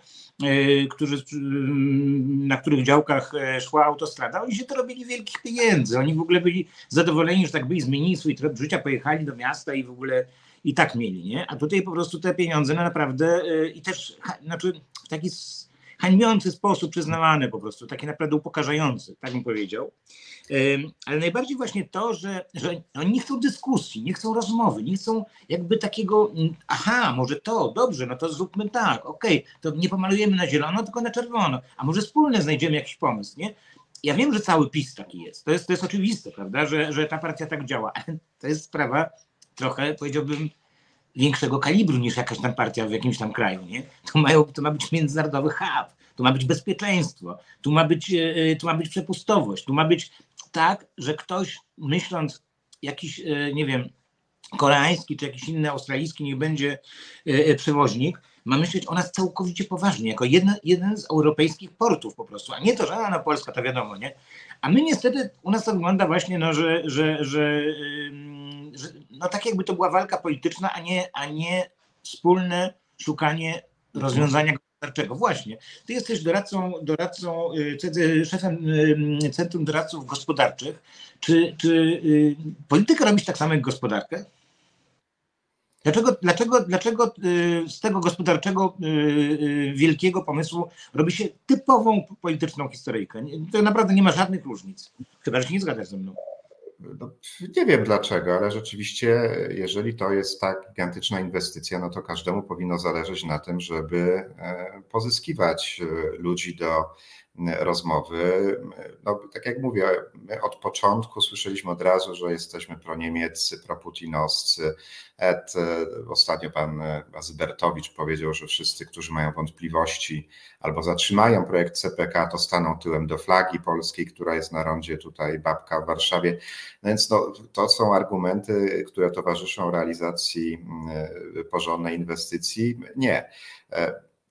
na których działkach szła autostrada, oni się to robili wielkich pieniędzy. Oni w ogóle byli zadowoleni, że tak byli, zmienili swój tryb życia, pojechali do miasta i w ogóle i tak mieli, nie? A tutaj po prostu te pieniądze no naprawdę i też znaczy w taki hańbiący sposób przyznawane po prostu, taki naprawdę upokarzający, tak bym powiedział. Ale najbardziej właśnie to, że oni nie chcą dyskusji, nie chcą rozmowy, nie chcą jakby takiego, aha, może to, dobrze, no to zróbmy tak, okej, to nie pomalujemy na zielono, tylko na czerwono, a może wspólnie znajdziemy jakiś pomysł, nie? Ja wiem, że cały PiS taki jest, to jest oczywiste, prawda, że ta partia tak działa, ale to jest sprawa trochę, powiedziałbym, większego kalibru niż jakaś tam partia w jakimś tam kraju, nie? To ma być międzynarodowy hub, tu ma być bezpieczeństwo, tu ma być przepustowość, tu ma być tak, że ktoś myśląc jakiś, nie wiem, koreański czy jakiś inny australijski, niech będzie przewoźnik, ma myśleć o nas całkowicie poważnie, jako jeden z europejskich portów po prostu, a nie to, że ona Polska, to wiadomo, nie? A my niestety, u nas to wygląda właśnie, no, że no tak jakby to była walka polityczna, a nie wspólne szukanie rozwiązania gospodarczego. Właśnie, ty jesteś doradcą szefem Centrum Doradców Gospodarczych. Czy politykę robisz tak samo jak gospodarkę? Dlaczego z tego gospodarczego wielkiego pomysłu robi się typową polityczną historyjkę? To naprawdę nie ma żadnych różnic. Chyba, że się nie zgadzasz ze mną. No, nie wiem dlaczego, ale rzeczywiście jeżeli to jest tak gigantyczna inwestycja, no to każdemu powinno zależeć na tym, żeby pozyskiwać ludzi do rozmowy. No, tak jak mówię, my od początku słyszeliśmy od razu, że jesteśmy proniemieccy, proputinowscy. Ostatnio pan Zybertowicz powiedział, że wszyscy, którzy mają wątpliwości albo zatrzymają projekt CPK, to staną tyłem do flagi polskiej, która jest na rondzie tutaj Babka w Warszawie. No więc no, to są argumenty, które towarzyszą realizacji porządnej inwestycji. Nie.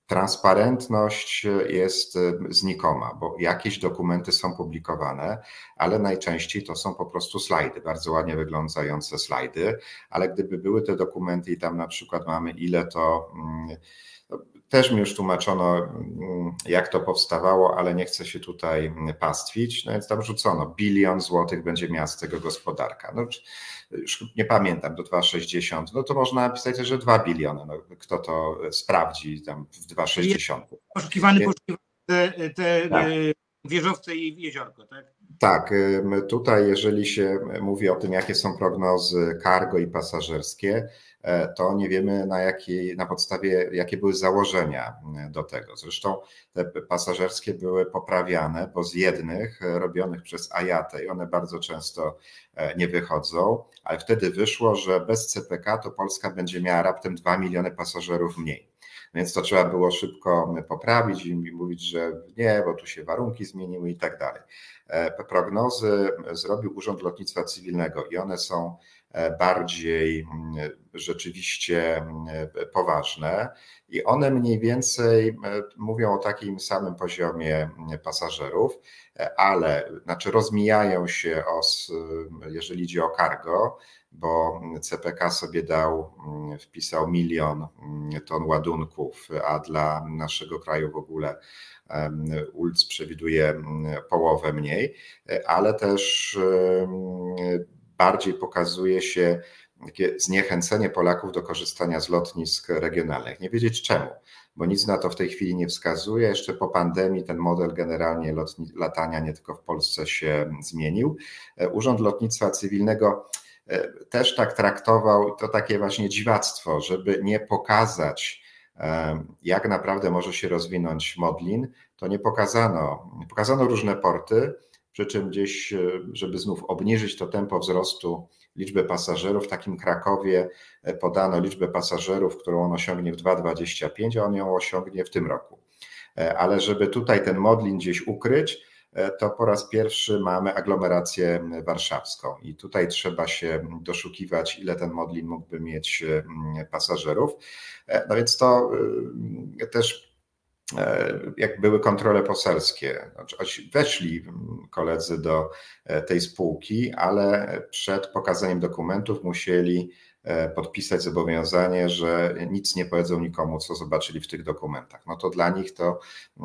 Transparentność jest znikoma, bo jakieś dokumenty są publikowane, ale najczęściej to są po prostu slajdy, bardzo ładnie wyglądające slajdy, ale gdyby były te dokumenty i tam na przykład mamy ile to... Też mi już tłumaczono, jak to powstawało, ale nie chcę się tutaj pastwić. No więc tam rzucono, 1 000 000 złotych będzie miała z tego gospodarka. No, już nie pamiętam, do 2,60. No to można napisać, że 2 biliony. No, kto to sprawdzi tam w 2,60. Poszukiwany tak. Wieżowce i jeziorko, tak? Tak, tutaj jeżeli się mówi o tym, jakie są prognozy cargo i pasażerskie, to nie wiemy na podstawie jakie były założenia do tego. Zresztą te pasażerskie były poprawiane, bo z jednych robionych przez IATA i one bardzo często nie wychodzą, ale wtedy wyszło, że bez CPK to Polska będzie miała raptem 2 miliony pasażerów mniej. Więc to trzeba było szybko poprawić i mówić, że nie, bo tu się warunki zmieniły i tak dalej. Prognozy zrobił Urząd Lotnictwa Cywilnego i one są bardziej rzeczywiście poważne i one mniej więcej mówią o takim samym poziomie pasażerów, ale znaczy rozmijają się, jeżeli idzie o cargo, bo CPK sobie wpisał 1 000 000 ton ładunków, a dla naszego kraju w ogóle ULC przewiduje połowę mniej, ale też bardziej pokazuje się takie zniechęcenie Polaków do korzystania z lotnisk regionalnych. Nie wiedzieć czemu, bo nic na to w tej chwili nie wskazuje. Jeszcze po pandemii ten model generalnie latania nie tylko w Polsce się zmienił. Urząd Lotnictwa Cywilnego też tak traktował, to takie właśnie dziwactwo, żeby nie pokazać, jak naprawdę może się rozwinąć Modlin, to nie pokazano. Pokazano różne porty, przy czym gdzieś, żeby znów obniżyć to tempo wzrostu liczby pasażerów, w takim Krakowie podano liczbę pasażerów, którą on osiągnie w 2025, a on ją osiągnie w tym roku. Ale żeby tutaj ten Modlin gdzieś ukryć, to po raz pierwszy mamy aglomerację warszawską i tutaj trzeba się doszukiwać, ile ten Modlin mógłby mieć pasażerów. No więc to też jak były kontrole poselskie. Znaczy, weszli koledzy do tej spółki, ale przed pokazaniem dokumentów musieli podpisać zobowiązanie, że nic nie powiedzą nikomu, co zobaczyli w tych dokumentach. No to dla nich to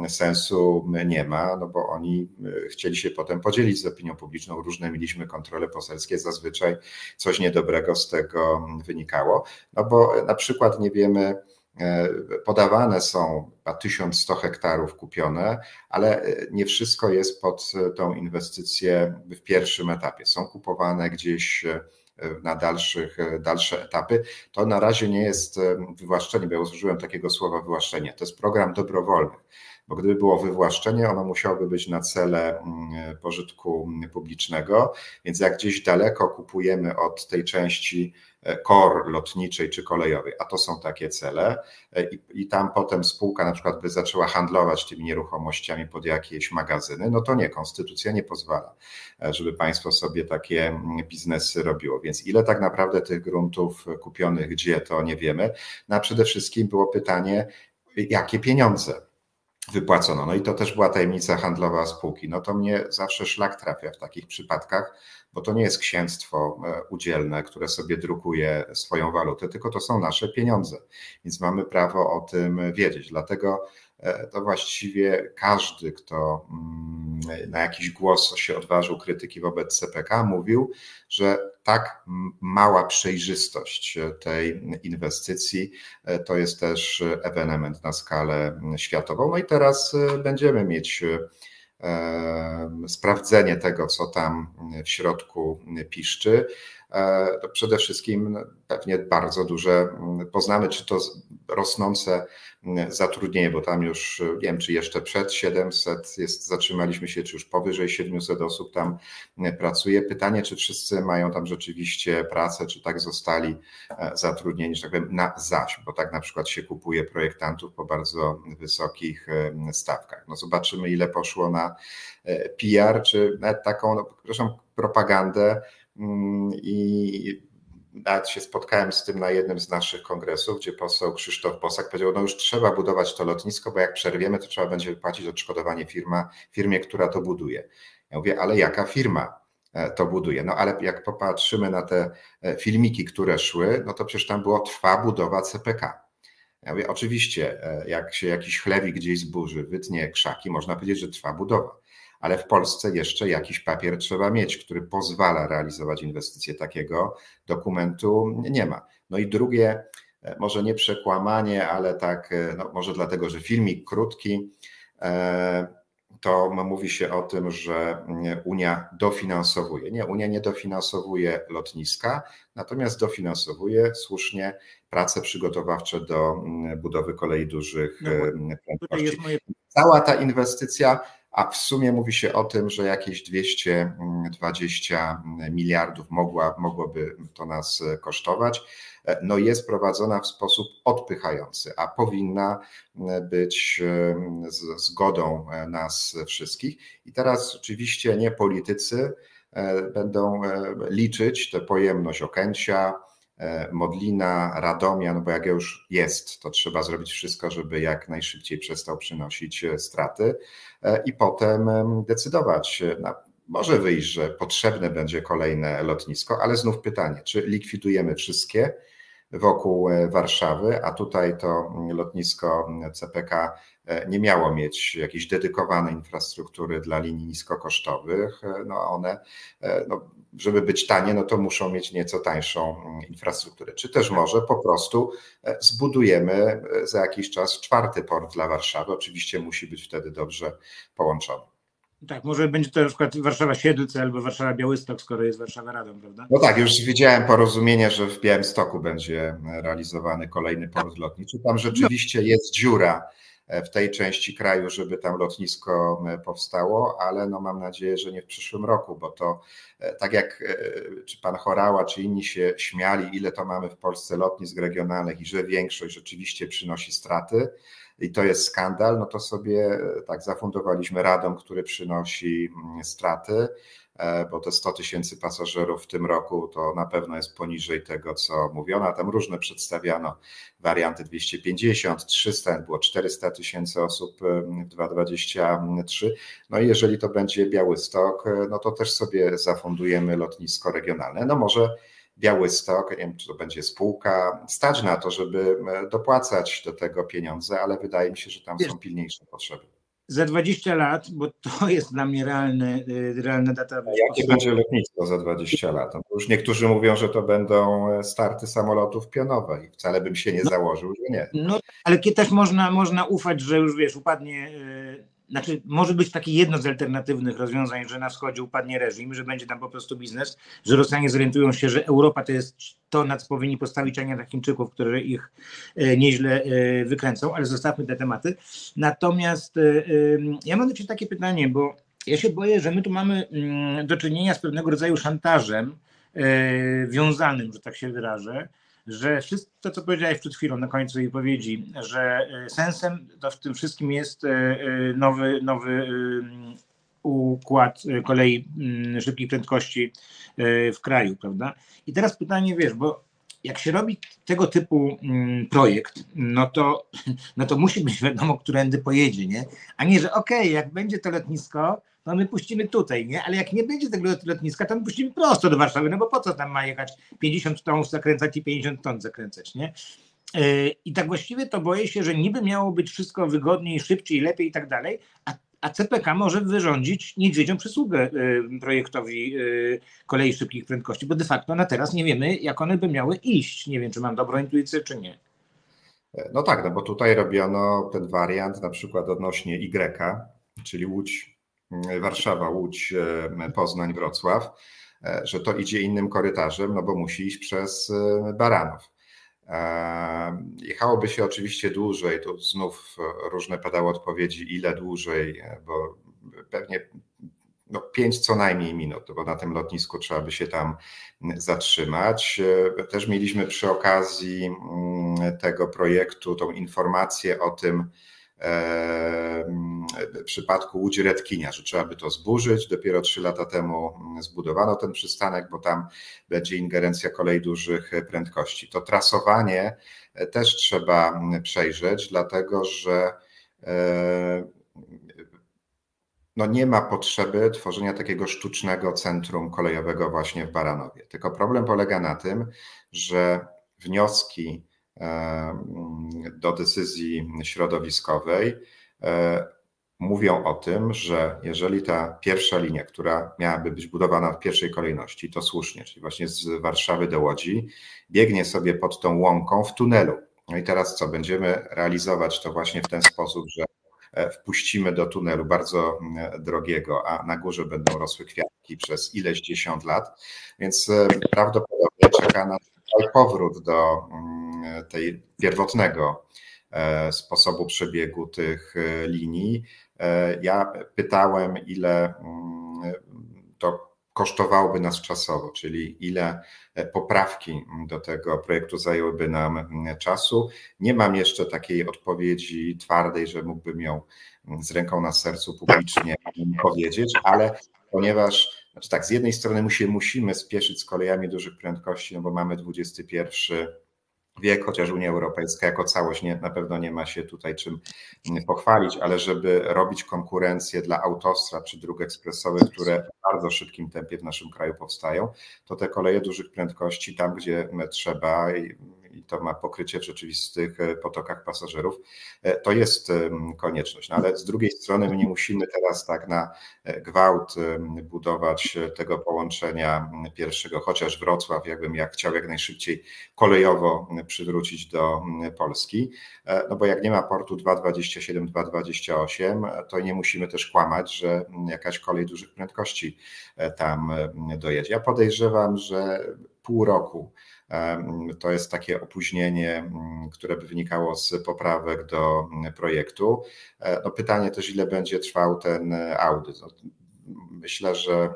sensu nie ma, no bo oni chcieli się potem podzielić z opinią publiczną. Różne mieliśmy kontrole poselskie, zazwyczaj coś niedobrego z tego wynikało. No bo na przykład nie wiemy, podawane są 1100 hektarów kupione, ale nie wszystko jest pod tą inwestycję w pierwszym etapie. Są kupowane gdzieś na dalsze etapy. To na razie nie jest wywłaszczenie, bo ja użyłem takiego słowa wywłaszczenie. To jest program dobrowolny, bo gdyby było wywłaszczenie, ono musiałoby być na cele pożytku publicznego, więc jak gdzieś daleko kupujemy od tej części kor lotniczej czy kolejowej, a to są takie cele i tam potem spółka na przykład by zaczęła handlować tymi nieruchomościami pod jakieś magazyny, no to nie, konstytucja nie pozwala, żeby państwo sobie takie biznesy robiło, więc ile tak naprawdę tych gruntów kupionych, gdzie, to nie wiemy, no a przede wszystkim było pytanie, jakie pieniądze wypłacono, no i to też była tajemnica handlowa spółki, no to mnie zawsze szlak trafia w takich przypadkach, bo to nie jest księstwo udzielne, które sobie drukuje swoją walutę, tylko to są nasze pieniądze, więc mamy prawo o tym wiedzieć, dlatego to właściwie każdy, kto na jakiś głos się odważył krytyki wobec CPK, mówił, że tak mała przejrzystość tej inwestycji to jest też ewenement na skalę światową. No i teraz będziemy mieć sprawdzenie tego, co tam w środku piszczy. To przede wszystkim pewnie bardzo duże, poznamy czy to rosnące zatrudnienie, bo tam już nie wiem, czy jeszcze przed 700 jest, zatrzymaliśmy się, czy już powyżej 700 osób tam pracuje. Pytanie, czy wszyscy mają tam rzeczywiście pracę, czy tak zostali zatrudnieni, że tak powiem, na zaś, bo tak na przykład się kupuje projektantów po bardzo wysokich stawkach. No zobaczymy, ile poszło na PR, czy nawet taką, no, przepraszam, propagandę. I nawet się spotkałem z tym na jednym z naszych kongresów, gdzie poseł Krzysztof Bosak powiedział, no już trzeba budować to lotnisko, bo jak przerwiemy, to trzeba będzie wypłacić odszkodowanie firmie, która to buduje. Ja mówię, ale jaka firma to buduje? No ale jak popatrzymy na te filmiki, które szły, no to przecież tam było trwa budowa CPK. Ja mówię, oczywiście, jak się jakiś chlewik gdzieś zburzy, wytnie krzaki, można powiedzieć, że trwa budowa. Ale w Polsce jeszcze jakiś papier trzeba mieć, który pozwala realizować inwestycje. Takiego dokumentu nie ma. No i drugie, może nie przekłamanie, ale tak, no może dlatego, że filmik krótki, to mówi się o tym, że Unia dofinansowuje. Nie, Unia nie dofinansowuje lotniska, natomiast dofinansowuje słusznie prace przygotowawcze do budowy kolei dużych prędkości. Cała ta inwestycja, a w sumie mówi się o tym, że jakieś 220 miliardów mogłoby to nas kosztować, no jest prowadzona w sposób odpychający, a powinna być zgodą nas wszystkich. I teraz oczywiście nie politycy będą liczyć tę pojemność Okęcia, Modlina, Radomia, no bo jak już jest, to trzeba zrobić wszystko, żeby jak najszybciej przestał przynosić straty i potem decydować. Może wyjść, że potrzebne będzie kolejne lotnisko, ale znów pytanie, czy likwidujemy wszystkie wokół Warszawy, a tutaj to lotnisko CPK nie miało mieć jakiejś dedykowanej infrastruktury dla linii niskokosztowych, no one, no żeby być tanie, no to muszą mieć nieco tańszą infrastrukturę. Czy też może po prostu zbudujemy za jakiś czas czwarty port dla Warszawy, oczywiście musi być wtedy dobrze połączony. Tak, może będzie to na przykład Warszawa-Siedlce albo Warszawa-Białystok, skoro jest Warszawa-Radom, prawda? No tak, już widziałem porozumienie, że w Białymstoku będzie realizowany kolejny port lotniczy. Tam rzeczywiście jest dziura w tej części kraju, żeby tam lotnisko powstało, ale no mam nadzieję, że nie w przyszłym roku, bo to tak jak czy pan Horała, czy inni się śmiali, ile to mamy w Polsce lotnisk regionalnych i że większość rzeczywiście przynosi straty, i to jest skandal, no to sobie tak zafundowaliśmy Radom, który przynosi straty, bo te 100 tysięcy pasażerów w tym roku to na pewno jest poniżej tego, co mówiono. Tam różne przedstawiano warianty 250, 300, było 400 tysięcy osób w 2023. No i jeżeli to będzie Białystok, no to też sobie zafundujemy lotnisko regionalne. No może Białystok, nie wiem, czy to będzie spółka, stać na to, żeby dopłacać do tego pieniądze, ale wydaje mi się, że tam są pilniejsze potrzeby. Za 20 lat, bo to jest dla mnie realna data. Jakie będzie lotnictwo za 20 lat? No, już niektórzy mówią, że to będą starty samolotów pionowych. Wcale bym się nie założył, że nie. No, ale też można ufać, że już wiesz, upadnie... Znaczy, może być takie jedno z alternatywnych rozwiązań, że na wschodzie upadnie reżim, że będzie tam po prostu biznes, że Rosjanie zorientują się, że Europa to jest to, na co powinni postawić, a nie na Chińczyków, którzy ich nieźle wykręcą, ale zostawmy te tematy. Natomiast ja mam do Ciebie takie pytanie, bo ja się boję, że my tu mamy do czynienia z pewnego rodzaju szantażem wiązanym, że tak się wyrażę, że wszystko to, co powiedziałeś przed chwilą na końcu jej wypowiedzi, że sensem to w tym wszystkim jest nowy układ kolei szybkich prędkości w kraju, prawda? I teraz pytanie, wiesz, bo jak się robi tego typu projekt, no to musi być wiadomo, którędy pojedzie, nie? A nie, że okej, jak będzie to lotnisko, no my puścimy tutaj, nie? Ale jak nie będzie tego lotniska, to my puścimy prosto do Warszawy, no bo po co tam ma jechać 50 tonów zakręcać i 50 ton zakręcać, nie? I tak właściwie to boję się, że niby miało być wszystko wygodniej, szybciej, lepiej i tak dalej, a CPK może wyrządzić niedźwiedzią przysługę projektowi kolei szybkich prędkości, bo de facto na teraz nie wiemy, jak one by miały iść. Nie wiem, czy mam dobrą intuicję, czy nie. No tak, no bo tutaj robiono ten wariant na przykład odnośnie Y, czyli Łódź, Warszawa, Łódź, Poznań, Wrocław, że to idzie innym korytarzem, no bo musi iść przez Baranów. Jechałoby się oczywiście dłużej, tu znów różne padały odpowiedzi, ile dłużej, bo pewnie 5 co najmniej minut, bo na tym lotnisku trzeba by się tam zatrzymać. Też mieliśmy przy okazji tego projektu tą informację o tym, w przypadku Łódź Redkinia, że trzeba by to zburzyć. Dopiero 3 lata temu zbudowano ten przystanek, bo tam będzie ingerencja kolei dużych prędkości. To trasowanie też trzeba przejrzeć, dlatego że no nie ma potrzeby tworzenia takiego sztucznego centrum kolejowego właśnie w Baranowie. Tylko problem polega na tym, że wnioski do decyzji środowiskowej mówią o tym, że jeżeli ta pierwsza linia, która miałaby być budowana w pierwszej kolejności, to słusznie, czyli właśnie z Warszawy do Łodzi, biegnie sobie pod tą łąką w tunelu. No i teraz co, będziemy realizować to właśnie w ten sposób, że wpuścimy do tunelu bardzo drogiego, a na górze będą rosły kwiatki przez ileś 10 lat, więc prawdopodobnie czeka nas powrót do tej pierwotnego sposobu przebiegu tych linii. Ja pytałem, ile to kosztowałoby nas czasowo, czyli ile poprawki do tego projektu zajęłyby nam czasu. Nie mam jeszcze takiej odpowiedzi twardej, że mógłbym ją z ręką na sercu publicznie powiedzieć, ale ponieważ znaczy tak, z jednej strony musimy spieszyć z kolejami dużych prędkości, no bo mamy XXI wiek, chociaż Unia Europejska jako całość na pewno nie ma się tutaj czym pochwalić, ale żeby robić konkurencję dla autostrad czy dróg ekspresowych, które w bardzo szybkim tempie w naszym kraju powstają, to te koleje dużych prędkości tam, gdzie trzeba i to ma pokrycie w rzeczywistych potokach pasażerów, to jest konieczność. No ale z drugiej strony my nie musimy teraz tak na gwałt budować tego połączenia pierwszego, chociaż Wrocław, chciał jak najszybciej kolejowo przywrócić do Polski, no bo jak nie ma portu 2.27, 2.28, to nie musimy też kłamać, że jakaś kolej dużych prędkości tam dojedzie. Ja podejrzewam, że pół roku to jest takie opóźnienie, które by wynikało z poprawek do projektu. No pytanie też, ile będzie trwał ten audyt. Myślę, że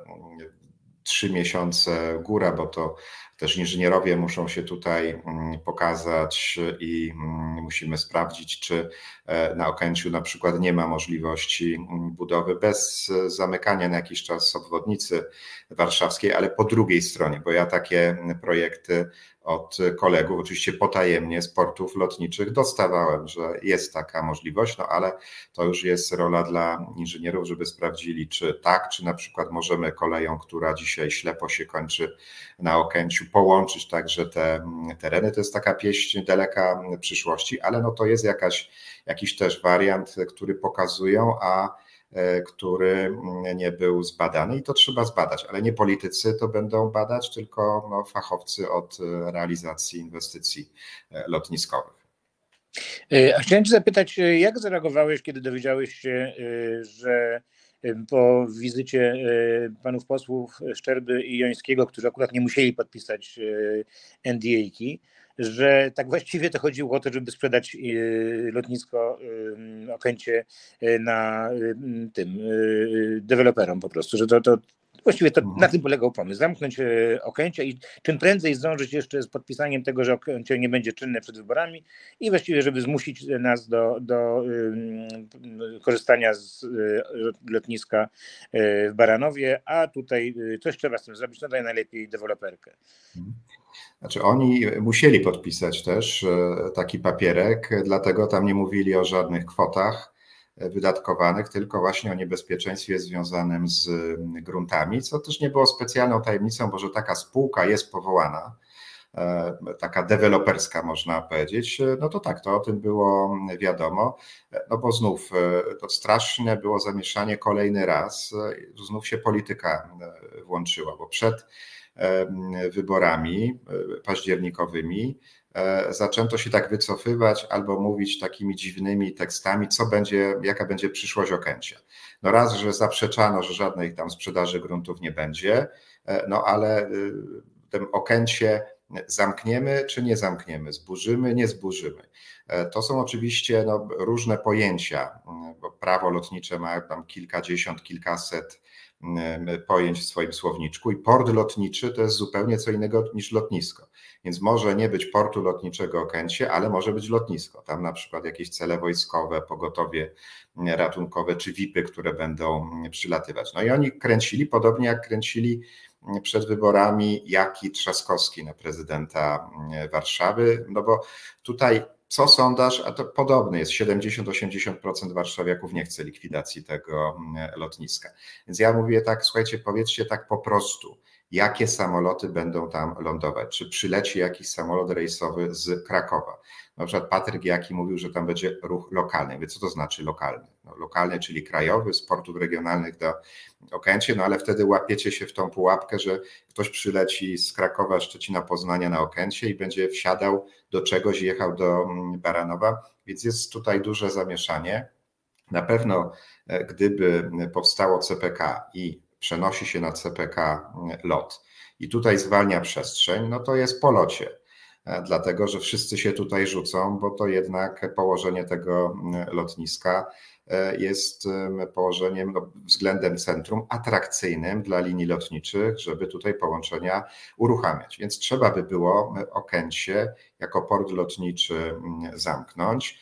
3 miesiące góra, bo to Też inżynierowie muszą się tutaj pokazać i musimy sprawdzić, czy na Okęciu na przykład nie ma możliwości budowy bez zamykania na jakiś czas obwodnicy warszawskiej, ale po drugiej stronie, bo ja takie projekty od kolegów, oczywiście potajemnie z portów lotniczych dostawałem, że jest taka możliwość, no ale to już jest rola dla inżynierów, żeby sprawdzili, czy tak, czy na przykład możemy koleją, która dzisiaj ślepo się kończy na Okęciu, połączyć także te tereny. To jest taka pieśń daleka przyszłości, ale no to jest jakiś też wariant, który pokazują, a który nie był zbadany i to trzeba zbadać, ale nie politycy to będą badać, tylko fachowcy od realizacji inwestycji lotniskowych. A chciałem Cię zapytać, jak zareagowałeś, kiedy dowiedziałeś się, że po wizycie panów posłów Szczerby i Jońskiego, którzy akurat nie musieli podpisać NDA-ki, że tak właściwie to chodziło o to, żeby sprzedać lotnisko Okęcie na tym deweloperom po prostu, że to właściwie to na tym polegał pomysł, zamknąć Okęcie i czym prędzej zdążyć jeszcze z podpisaniem tego, że Okęcie nie będzie czynne przed wyborami i właściwie żeby zmusić nas do korzystania z lotniska w Baranowie, a tutaj coś trzeba z tym zrobić, no daj najlepiej deweloperkę. Znaczy oni musieli podpisać też taki papierek, dlatego tam nie mówili o żadnych kwotach wydatkowanych, tylko właśnie o niebezpieczeństwie związanym z gruntami, co też nie było specjalną tajemnicą, bo że taka spółka jest powołana, taka deweloperska można powiedzieć, no to tak, to o tym było wiadomo, no bo znów to straszne było zamieszanie kolejny raz, znów się polityka włączyła, bo przed wyborami październikowymi zaczęto się tak wycofywać albo mówić takimi dziwnymi tekstami, jaka będzie przyszłość Okęcia. No raz, że zaprzeczano, że żadnej tam sprzedaży gruntów nie będzie, no ale ten Okęcie zamkniemy czy nie zamkniemy, zburzymy, nie zburzymy. To są oczywiście różne pojęcia, bo prawo lotnicze ma tam kilkadziesiąt, kilkaset pojęć w swoim słowniczku i port lotniczy to jest zupełnie co innego niż lotnisko, więc może nie być portu lotniczego Okęcie, ale może być lotnisko, tam na przykład jakieś cele wojskowe, pogotowie ratunkowe czy VIP-y, które będą przylatywać. No i oni kręcili, podobnie jak kręcili przed wyborami Jaki Trzaskowski na prezydenta Warszawy, no bo tutaj co sondaż, a to podobny jest, 70-80% warszawiaków nie chce likwidacji tego lotniska. Więc ja mówię tak, słuchajcie, powiedzcie tak po prostu, jakie samoloty będą tam lądować, czy przyleci jakiś samolot rejsowy z Krakowa. Na przykład Patryk Jaki mówił, że tam będzie ruch lokalny. Wie, co to znaczy lokalny? No, lokalny, czyli krajowy, z portów regionalnych do Okęcie, no ale wtedy łapiecie się w tą pułapkę, że ktoś przyleci z Krakowa, Szczecina, Poznania na Okęcie i będzie wsiadał do czegoś i jechał do Baranowa, więc jest tutaj duże zamieszanie. Na pewno gdyby powstało CPK i przenosi się na CPK lot i tutaj zwalnia przestrzeń, no to jest po locie. Dlatego, że wszyscy się tutaj rzucą, bo to jednak położenie tego lotniska jest położeniem względem centrum atrakcyjnym dla linii lotniczych, żeby tutaj połączenia uruchamiać. Więc trzeba by było Okęcie jako port lotniczy zamknąć,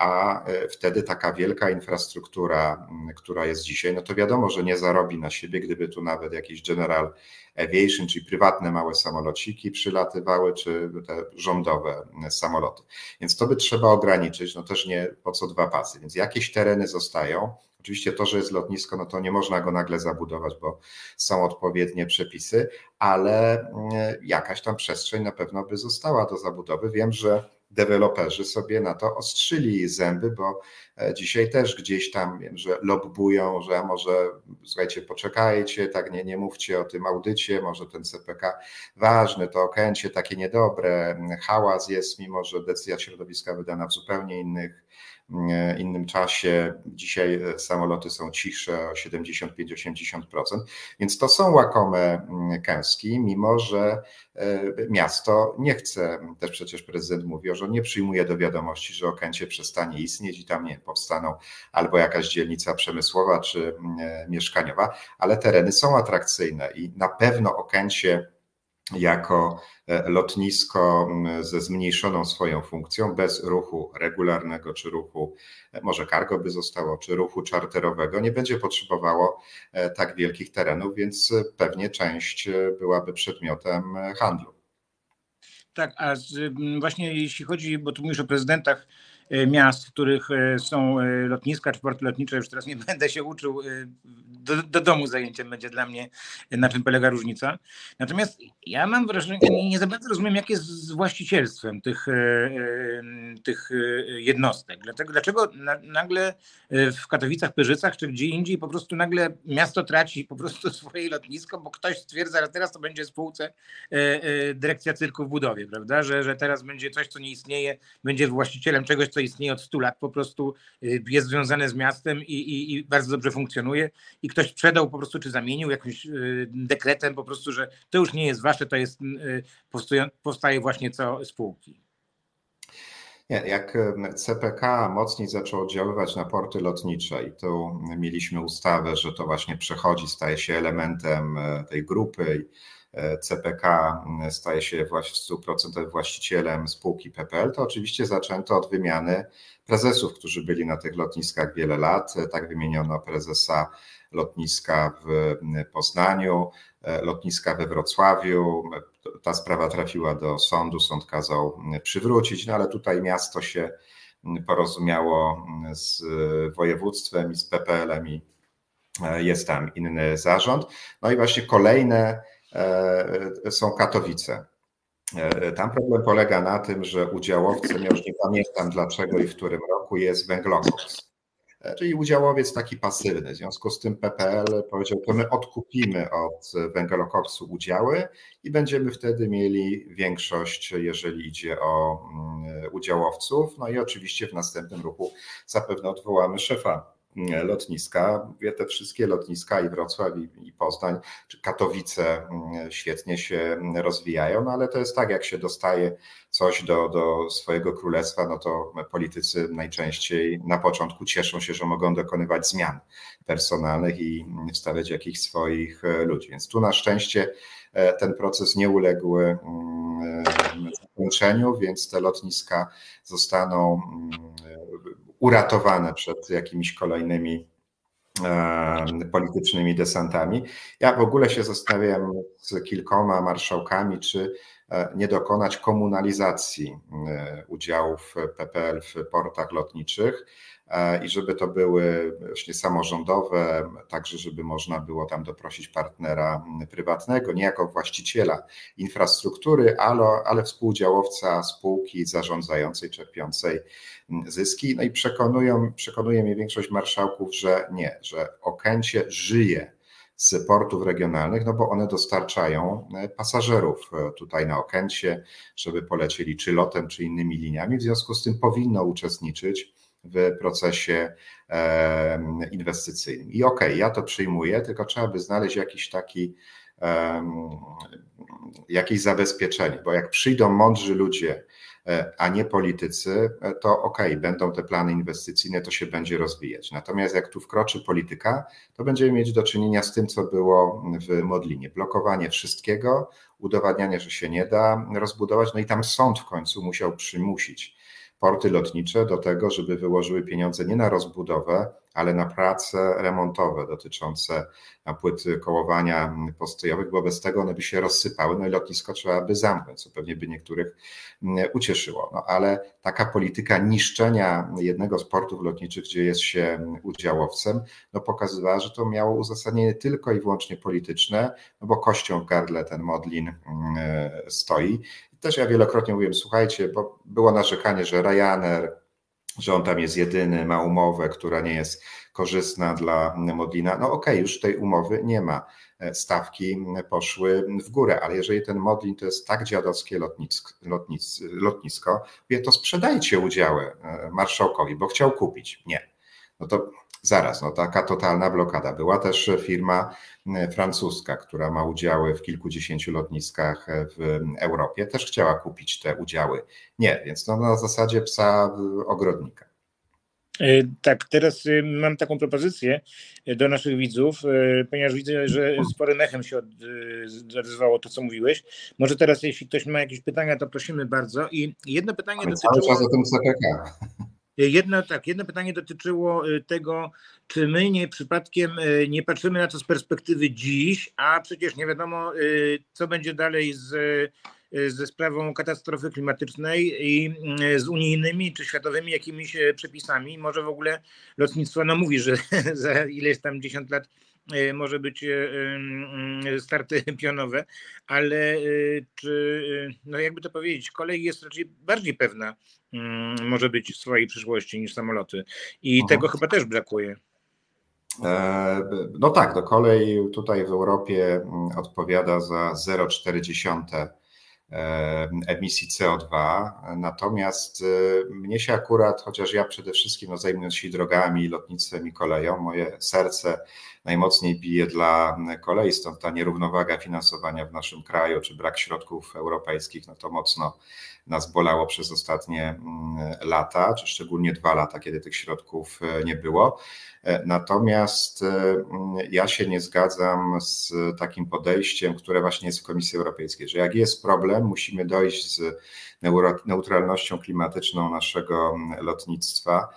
a wtedy taka wielka infrastruktura, która jest dzisiaj, no to wiadomo, że nie zarobi na siebie, gdyby tu nawet jakiś General Aviation, czyli prywatne małe samolociki przylatywały, czy te rządowe samoloty. Więc to by trzeba ograniczyć, no też nie po co dwa pasy, więc jakieś tereny zostają. Oczywiście to, że jest lotnisko, no to nie można go nagle zabudować, bo są odpowiednie przepisy, ale jakaś tam przestrzeń na pewno by została do zabudowy. Wiem, że deweloperzy sobie na to ostrzyli zęby, bo dzisiaj też gdzieś tam wiem, że lobbują, że może słuchajcie, poczekajcie, tak nie mówcie o tym audycie, może ten CPK ważny, to Okęcie takie niedobre, hałas jest, mimo że decyzja środowiska wydana w zupełnie innym czasie. Dzisiaj samoloty są cichsze o 75-80%, więc to są łakome kęski, mimo że miasto nie chce, też przecież prezydent mówi, że on nie przyjmuje do wiadomości, że Okęcie przestanie istnieć i tam nie powstaną albo jakaś dzielnica przemysłowa czy mieszkaniowa, ale tereny są atrakcyjne i na pewno Okęcie jako lotnisko ze zmniejszoną swoją funkcją, bez ruchu regularnego czy ruchu, może cargo by zostało, czy ruchu czarterowego, nie będzie potrzebowało tak wielkich terenów, więc pewnie część byłaby przedmiotem handlu. Tak, a właśnie jeśli chodzi, bo tu mówisz o prezydentach miast, w których są lotniska czy porty lotnicze, już teraz nie będę się uczył, do domu zajęciem będzie dla mnie, na czym polega różnica. Natomiast ja mam wrażenie, nie za bardzo rozumiem, jak jest z właścicielstwem tych jednostek. Dlaczego nagle w Katowicach, Pyrzycach czy gdzie indziej po prostu nagle miasto traci po prostu swoje lotnisko, bo ktoś stwierdza, że teraz to będzie spółce dyrekcja cyrku w budowie, prawda? Że teraz będzie coś, co nie istnieje, będzie właścicielem czegoś, co istnieje od 100 lat, po prostu jest związane z miastem i bardzo dobrze funkcjonuje i ktoś sprzedał po prostu, czy zamienił jakimś dekretem po prostu, że to już nie jest wasze, to jest, powstaje właśnie co spółki. Nie, jak CPK mocniej zaczął oddziaływać na porty lotnicze i tu mieliśmy ustawę, że to właśnie przechodzi, staje się elementem tej grupy, CPK staje się właśnie 100% właścicielem spółki PPL, to oczywiście zaczęto od wymiany prezesów, którzy byli na tych lotniskach wiele lat. Tak wymieniono prezesa lotniska w Poznaniu, lotniska we Wrocławiu. Ta sprawa trafiła do sądu, sąd kazał przywrócić, no ale tutaj miasto się porozumiało z województwem i z PPL-em i jest tam inny zarząd. No i właśnie kolejne są Katowice. Tam problem polega na tym, że udziałowcem, ja już nie pamiętam dlaczego i w którym roku, jest Węglokoks, czyli udziałowiec taki pasywny. W związku z tym PPL powiedział, to my odkupimy od Węglokoksu udziały i będziemy wtedy mieli większość, jeżeli idzie o udziałowców. No i oczywiście w następnym ruchu zapewne odwołamy szefa lotniska. Te wszystkie lotniska i Wrocław, i Poznań, czy Katowice świetnie się rozwijają, no ale to jest tak, jak się dostaje coś do swojego królestwa, no to politycy najczęściej na początku cieszą się, że mogą dokonywać zmian personalnych i wstawiać jakichś swoich ludzi. Więc tu na szczęście ten proces nie uległ zakończeniu, więc te lotniska zostaną uratowane przed jakimiś kolejnymi politycznymi desantami. Ja w ogóle się zastanawiam z kilkoma marszałkami, czy nie dokonać komunalizacji udziałów PPL w portach lotniczych i żeby to były właśnie samorządowe, także żeby można było tam doprosić partnera prywatnego, nie jako właściciela infrastruktury, ale współudziałowca spółki zarządzającej, czerpiącej zyski. No i przekonuje mnie większość marszałków, że nie, że Okęcie żyje z portów regionalnych, no bo one dostarczają pasażerów tutaj na Okęcie, żeby polecieli czy lotem, czy innymi liniami. W związku z tym powinno uczestniczyć w procesie inwestycyjnym. I okej, ja to przyjmuję, tylko trzeba by znaleźć jakieś zabezpieczenie, bo jak przyjdą mądrzy ludzie, a nie politycy, to okej, będą te plany inwestycyjne, to się będzie rozwijać. Natomiast jak tu wkroczy polityka, to będziemy mieć do czynienia z tym, co było w Modlinie. Blokowanie wszystkiego, udowadnianie, że się nie da rozbudować, no i tam sąd w końcu musiał przymusić porty lotnicze do tego, żeby wyłożyły pieniądze nie na rozbudowę, ale na prace remontowe dotyczące płyt kołowania postojowych, bo bez tego one by się rozsypały, no i lotnisko trzeba by zamknąć, co pewnie by niektórych ucieszyło. No ale taka polityka niszczenia jednego z portów lotniczych, gdzie jest się udziałowcem, no pokazywała, że to miało uzasadnienie tylko i wyłącznie polityczne, no bo kością w gardle ten Modlin stoi. Też ja wielokrotnie mówiłem, słuchajcie, bo było narzekanie, że Ryanair, że on tam jest jedyny, ma umowę, która nie jest korzystna dla Modlina. No okej, już tej umowy nie ma. Stawki poszły w górę, ale jeżeli ten Modlin to jest tak dziadowskie lotnisko, to sprzedajcie udziały marszałkowi, bo chciał kupić. Nie. No to zaraz, no taka totalna blokada. Była też firma francuska, która ma udziały w kilkudziesięciu lotniskach w Europie, też chciała kupić te udziały. Nie, więc no na zasadzie psa ogrodnika. Tak, teraz mam taką propozycję do naszych widzów, ponieważ widzę, że sporym echem się odezwało to, co mówiłeś. Może teraz, jeśli ktoś ma jakieś pytania, to prosimy bardzo. I jedno pytanie dotyczyło tego, czy my nie przypadkiem nie patrzymy na to z perspektywy dziś, a przecież nie wiadomo, co będzie dalej ze sprawą katastrofy klimatycznej i z unijnymi czy światowymi jakimiś przepisami. Może w ogóle lotnictwo mówi, że za ileś tam 10 lat może być starty pionowe, ale czy, no jakby to powiedzieć, kolej jest raczej bardziej pewna może być w swojej przyszłości niż samoloty i tego chyba też brakuje. No tak, to kolej tutaj w Europie odpowiada za 0,4 emisji CO2, natomiast mnie się akurat, chociaż ja przede wszystkim zajmując się drogami, lotnictwem i koleją, moje serce najmocniej bije dla kolei, stąd ta nierównowaga finansowania w naszym kraju, czy brak środków europejskich, no to mocno nas bolało przez ostatnie lata, czy szczególnie 2 lata, kiedy tych środków nie było. Natomiast ja się nie zgadzam z takim podejściem, które właśnie jest w Komisji Europejskiej, że jak jest problem, musimy dojść z neutralnością klimatyczną naszego lotnictwa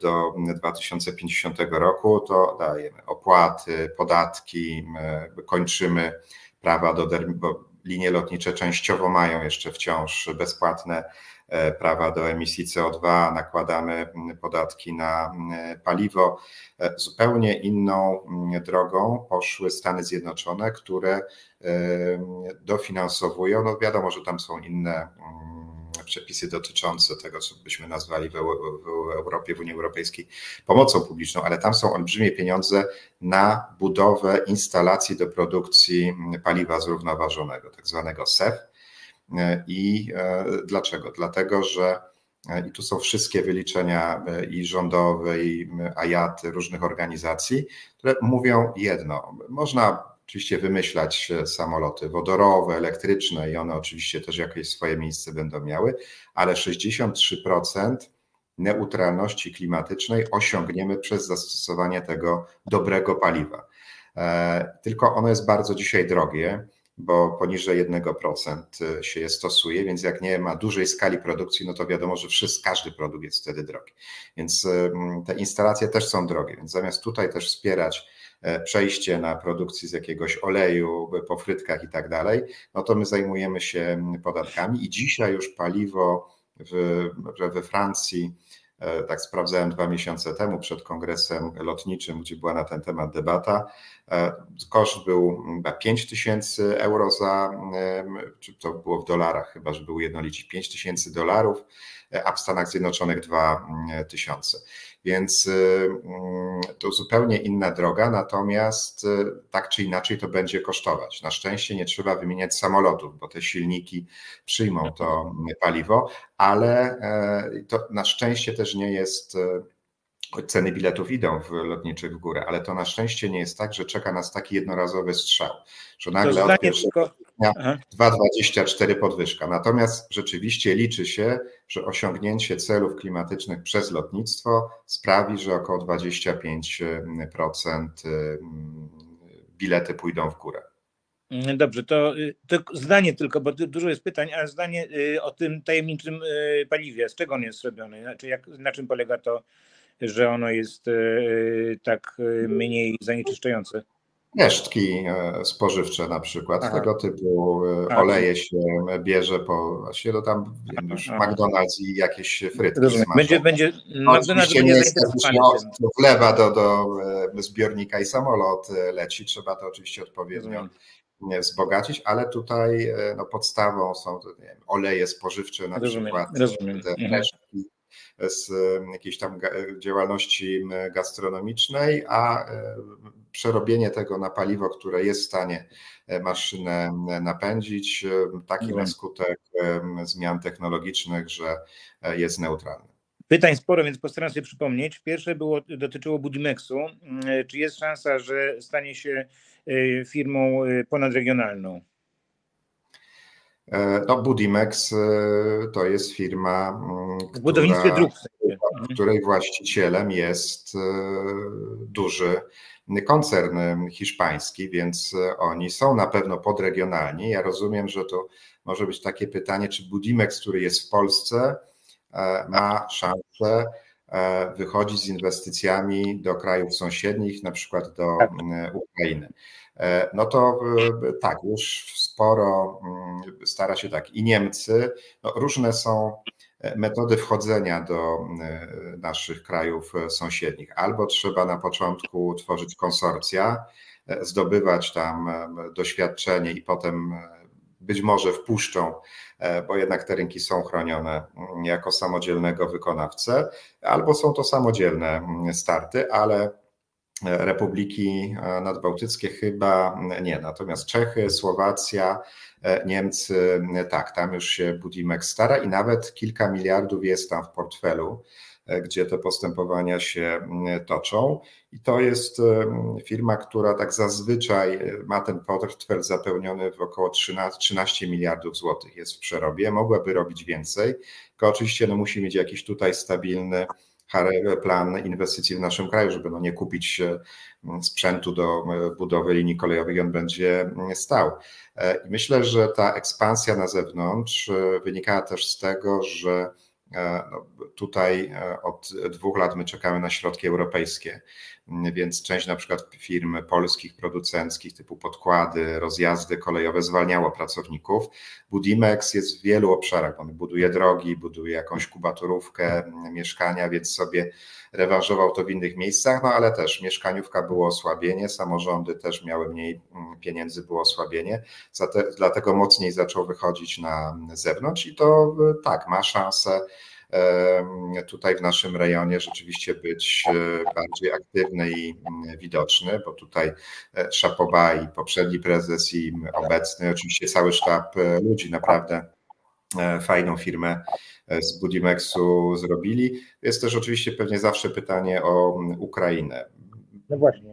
do 2050 roku, to dajemy opłaty, podatki, kończymy prawa do linie lotnicze częściowo mają jeszcze wciąż bezpłatne prawa do emisji CO2, nakładamy podatki na paliwo. Zupełnie inną drogą poszły Stany Zjednoczone, które dofinansowują, no wiadomo, że tam są inne przepisy dotyczące tego, co byśmy nazwali w Europie, w Unii Europejskiej pomocą publiczną, ale tam są olbrzymie pieniądze na budowę instalacji do produkcji paliwa zrównoważonego, tak zwanego SEF. I dlaczego? Dlatego, że i tu są wszystkie wyliczenia i rządowe, i IATY, różnych organizacji, które mówią jedno, można oczywiście wymyślać samoloty wodorowe, elektryczne i one oczywiście też jakieś swoje miejsce będą miały, ale 63% neutralności klimatycznej osiągniemy przez zastosowanie tego dobrego paliwa. Tylko ono jest bardzo dzisiaj drogie, bo poniżej 1% się je stosuje, więc jak nie ma dużej skali produkcji, no to wiadomo, że każdy produkt jest wtedy drogi. Więc te instalacje też są drogie, więc zamiast tutaj też wspierać przejście na produkcję z jakiegoś oleju, po frytkach i tak dalej, no to my zajmujemy się podatkami i dzisiaj już paliwo we Francji, tak sprawdzałem 2 miesiące temu przed kongresem lotniczym, gdzie była na ten temat debata, koszt był chyba 5 000 euro za, czy to było w dolarach, chyba że był jednolicić, $5,000, a w Stanach Zjednoczonych 2 000. Więc to zupełnie inna droga, natomiast tak czy inaczej to będzie kosztować. Na szczęście nie trzeba wymieniać samolotów, bo te silniki przyjmą to paliwo, ale to na szczęście też nie jest, ceny biletów idą w lotniczych w górę, ale to na szczęście nie jest tak, że czeka nas taki jednorazowy strzał, że nagle od 2,24 podwyżka. Natomiast rzeczywiście liczy się, że osiągnięcie celów klimatycznych przez lotnictwo sprawi, że około 25% bilety pójdą w górę. Dobrze, to zdanie tylko, bo dużo jest pytań, a zdanie o tym tajemniczym paliwie, z czego on jest zrobiony, znaczy na czym polega to, że ono jest tak mniej zanieczyszczające? Resztki spożywcze na przykład, tego typu oleje się bierze, McDonald's i jakieś frytki smażone. Oczywiście nie jest wlewa do zbiornika i samolot leci, trzeba to oczywiście odpowiednio wzbogacić, ale tutaj podstawą są oleje spożywcze na przykład, te resztki z jakiejś tam działalności gastronomicznej, a przerobienie tego na paliwo, które jest w stanie maszynę napędzić, taki na skutek zmian technologicznych, że jest neutralny. Pytań sporo, więc postaram się przypomnieć. Pierwsze dotyczyło Budimexu. Czy jest szansa, że stanie się firmą ponadregionalną? No, Budimex to jest firma w budownictwie dróg. której właścicielem jest duży koncern hiszpański, więc oni są na pewno podregionalni. Ja rozumiem, że to może być takie pytanie, czy Budimex, który jest w Polsce, ma szansę wychodzić z inwestycjami do krajów sąsiednich, na przykład do Ukrainy. No to tak, już sporo stara się tak i Niemcy, no różne są metody wchodzenia do naszych krajów sąsiednich. Albo trzeba na początku tworzyć konsorcja, zdobywać tam doświadczenie i potem być może wpuszczą, bo jednak te rynki są chronione jako samodzielnego wykonawcę, albo są to samodzielne starty, ale republiki nadbałtyckie chyba nie. Natomiast Czechy, Słowacja, Niemcy, tak, tam już się Budimex stara i nawet kilka miliardów jest tam w portfelu, gdzie te postępowania się toczą. I to jest firma, która tak zazwyczaj ma ten portfel zapełniony w około 13 miliardów złotych, jest w przerobie, mogłaby robić więcej, tylko oczywiście no, musi mieć jakiś tutaj stabilny plan inwestycji w naszym kraju, żeby no nie kupić sprzętu do budowy linii kolejowych i on będzie stał. I myślę, że ta ekspansja na zewnątrz wynikała też z tego, że tutaj od 2 lat my czekamy na środki europejskie, więc część na przykład firm polskich, producenckich typu podkłady, rozjazdy kolejowe zwalniało pracowników. Budimex jest w wielu obszarach, on buduje drogi, buduje jakąś kubaturówkę, mieszkania, więc sobie rewanżował to w innych miejscach, no ale też mieszkaniówka było osłabienie, samorządy też miały mniej pieniędzy, było osłabienie, dlatego mocniej zaczął wychodzić na zewnątrz i to tak, ma szansę tutaj w naszym rejonie rzeczywiście być bardziej aktywny i widoczny, bo tutaj Szapoba i poprzedni prezes i obecny, oczywiście cały sztab ludzi naprawdę fajną firmę z Budimexu zrobili. Jest też oczywiście pewnie zawsze pytanie o Ukrainę. No właśnie.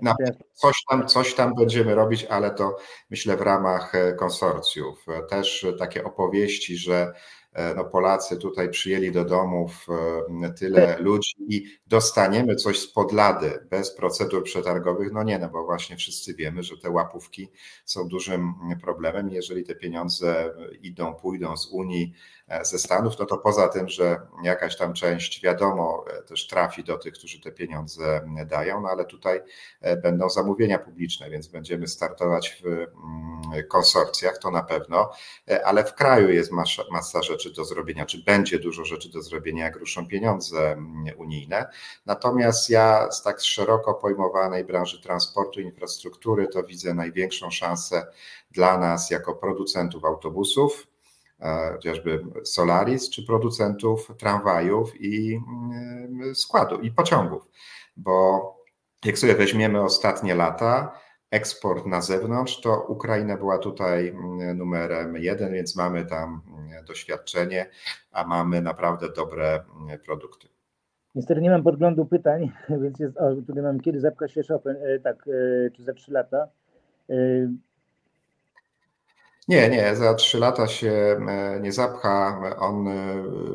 Coś tam będziemy robić, ale to myślę w ramach konsorcjów. Też takie opowieści, że no Polacy tutaj przyjęli do domów tyle ludzi i dostaniemy coś z podlady bez procedur przetargowych, no nie, no bo właśnie wszyscy wiemy, że te łapówki są dużym problemem. Jeżeli te pieniądze pójdą z Unii, ze Stanów, no to poza tym, że jakaś tam część wiadomo też trafi do tych, którzy te pieniądze dają, no ale tutaj będą zamówienia publiczne, więc będziemy startować w konsorcjach, to na pewno, ale w kraju jest masa rzeczy do zrobienia, czy będzie dużo rzeczy do zrobienia, jak ruszą pieniądze unijne. Natomiast ja z tak szeroko pojmowanej branży transportu, infrastruktury, to widzę największą szansę dla nas jako producentów autobusów, chociażby Solaris, czy producentów tramwajów i składu i pociągów, bo jak sobie weźmiemy ostatnie lata, eksport na zewnątrz, to Ukraina była tutaj numerem 1, więc mamy tam doświadczenie, a mamy naprawdę dobre produkty. Niestety nie mam podglądu pytań, więc tutaj mam kiedy zapka się Chopin, tak, czy za 3 lata. Nie, za 3 lata się nie zapcha. On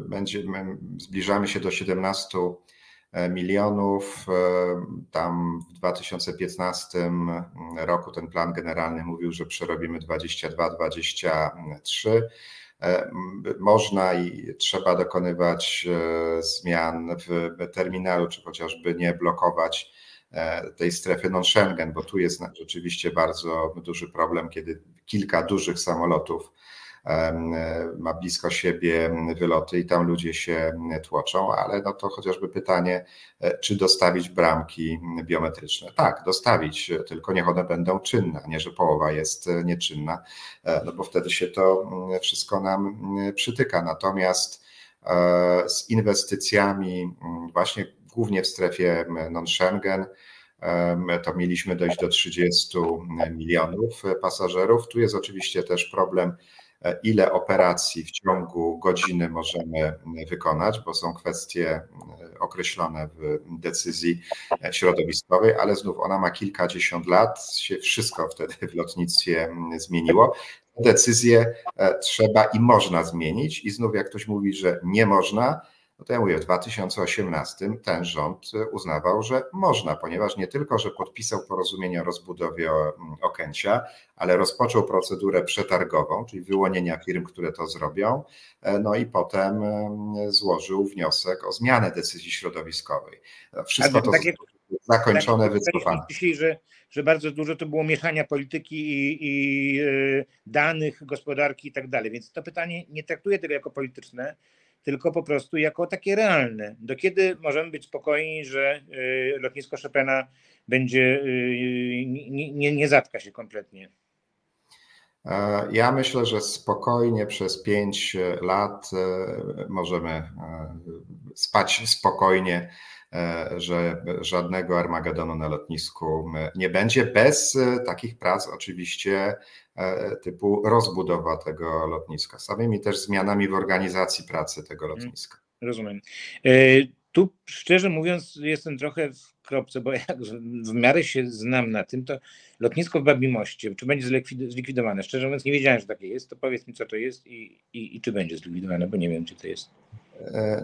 będzie, zbliżamy się do 17 milionów. Tam w 2015 roku ten plan generalny mówił, że przerobimy 22-23. Można i trzeba dokonywać zmian w terminalu, czy chociażby nie blokować tej strefy non-Schengen, bo tu jest rzeczywiście bardzo duży problem, kiedy kilka dużych samolotów ma blisko siebie wyloty i tam ludzie się tłoczą, ale no to chociażby pytanie, czy dostawić bramki biometryczne. Tak, dostawić, tylko niech one będą czynne, a nie, że połowa jest nieczynna, no bo wtedy się to wszystko nam przytyka. Natomiast z inwestycjami właśnie głównie w strefie non-Schengen, to mieliśmy dojść do 30 milionów pasażerów. Tu jest oczywiście też problem, ile operacji w ciągu godziny możemy wykonać, bo są kwestie określone w decyzji środowiskowej, ale znów ona ma kilkadziesiąt lat, się wszystko wtedy w lotnictwie zmieniło. Decyzje trzeba i można zmienić i znów jak ktoś mówi, że nie można, no to ja mówię, w 2018 ten rząd uznawał, że można, ponieważ nie tylko, że podpisał porozumienie o rozbudowie Okęcia, ale rozpoczął procedurę przetargową, czyli wyłonienia firm, które to zrobią, no i potem złożył wniosek o zmianę decyzji środowiskowej. Wszystko to zakończone, wycofane. Myślę, że bardzo dużo to było mieszania polityki i danych, gospodarki i tak dalej, więc to pytanie nie traktuję tego jako polityczne, tylko po prostu jako takie realne. Do kiedy możemy być spokojni, że lotnisko Chopina będzie nie zatka się kompletnie? Ja myślę, że spokojnie przez 5 lat możemy spać spokojnie, że żadnego Armagedonu na lotnisku nie będzie, bez takich prac oczywiście typu rozbudowa tego lotniska, samymi też zmianami w organizacji pracy tego lotniska. Rozumiem. Tu szczerze mówiąc jestem trochę w kropce, bo jak w miarę się znam na tym, to lotnisko w Babimoście, czy będzie zlikwidowane? Szczerze mówiąc nie wiedziałem, że takie jest, to powiedz mi co to jest i czy będzie zlikwidowane, bo nie wiem czy to jest.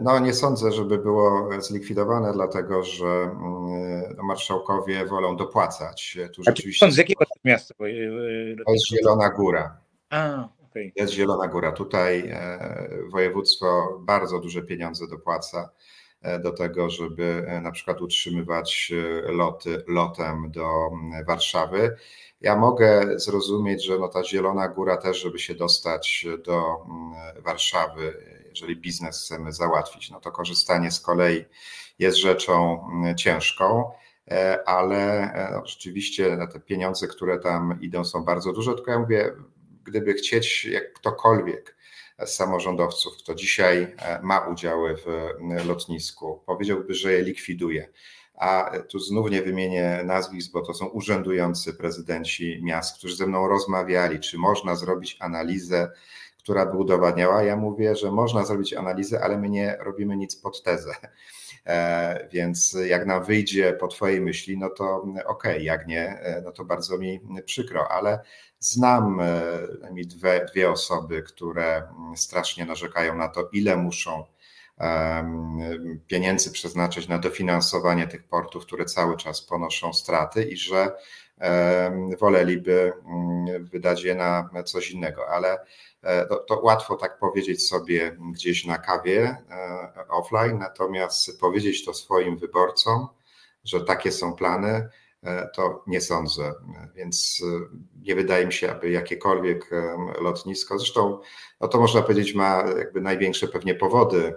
No nie sądzę, żeby było zlikwidowane, dlatego że marszałkowie wolą dopłacać. Tu rzeczywiście... Z jakiego miasta? To jest Zielona Góra. A, okay. Jest Zielona Góra. Tutaj województwo bardzo duże pieniądze dopłaca do tego, żeby na przykład utrzymywać loty lotem do Warszawy. Ja mogę zrozumieć, że no ta Zielona Góra też, żeby się dostać do Warszawy, jeżeli biznes chcemy załatwić, no to korzystanie z kolei jest rzeczą ciężką, ale rzeczywiście te pieniądze, które tam idą, są bardzo duże, tylko ja mówię, gdyby chcieć jak ktokolwiek z samorządowców, kto dzisiaj ma udziały w lotnisku, powiedziałby, że je likwiduje. A tu znów nie wymienię nazwisk, bo to są urzędujący prezydenci miast, którzy ze mną rozmawiali, czy można zrobić analizę, która by udowadniała. Ja mówię, że można zrobić analizę, ale my nie robimy nic pod tezę. Więc jak nam wyjdzie po twojej myśli, no to okej, jak nie, no to bardzo mi przykro, ale znam mi dwie osoby, które strasznie narzekają na to, ile muszą pieniędzy przeznaczyć na dofinansowanie tych portów, które cały czas ponoszą straty i że woleliby wydać je na coś innego, ale to łatwo tak powiedzieć sobie gdzieś na kawie offline, natomiast powiedzieć to swoim wyborcom, że takie są plany, to nie sądzę, więc nie wydaje mi się, aby jakiekolwiek lotnisko, zresztą no to można powiedzieć ma jakby największe pewnie powody,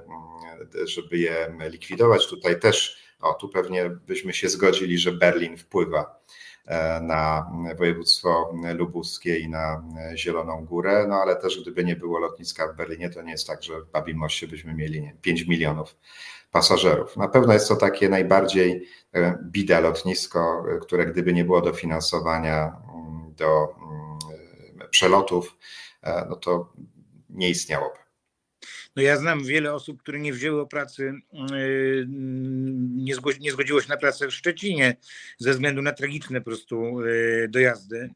żeby je likwidować. Tutaj też, tu pewnie byśmy się zgodzili, że Berlin wpływa na województwo lubuskie i na Zieloną Górę, no ale też gdyby nie było lotniska w Berlinie, to nie jest tak, że w Babimoście byśmy mieli 5 milionów pasażerów. Na pewno jest to takie najbardziej bida lotnisko, które gdyby nie było dofinansowania do przelotów, no to nie istniałoby. No ja znam wiele osób, które nie wzięły pracy, nie zgodziło się na pracę w Szczecinie ze względu na tragiczne po prostu dojazdy.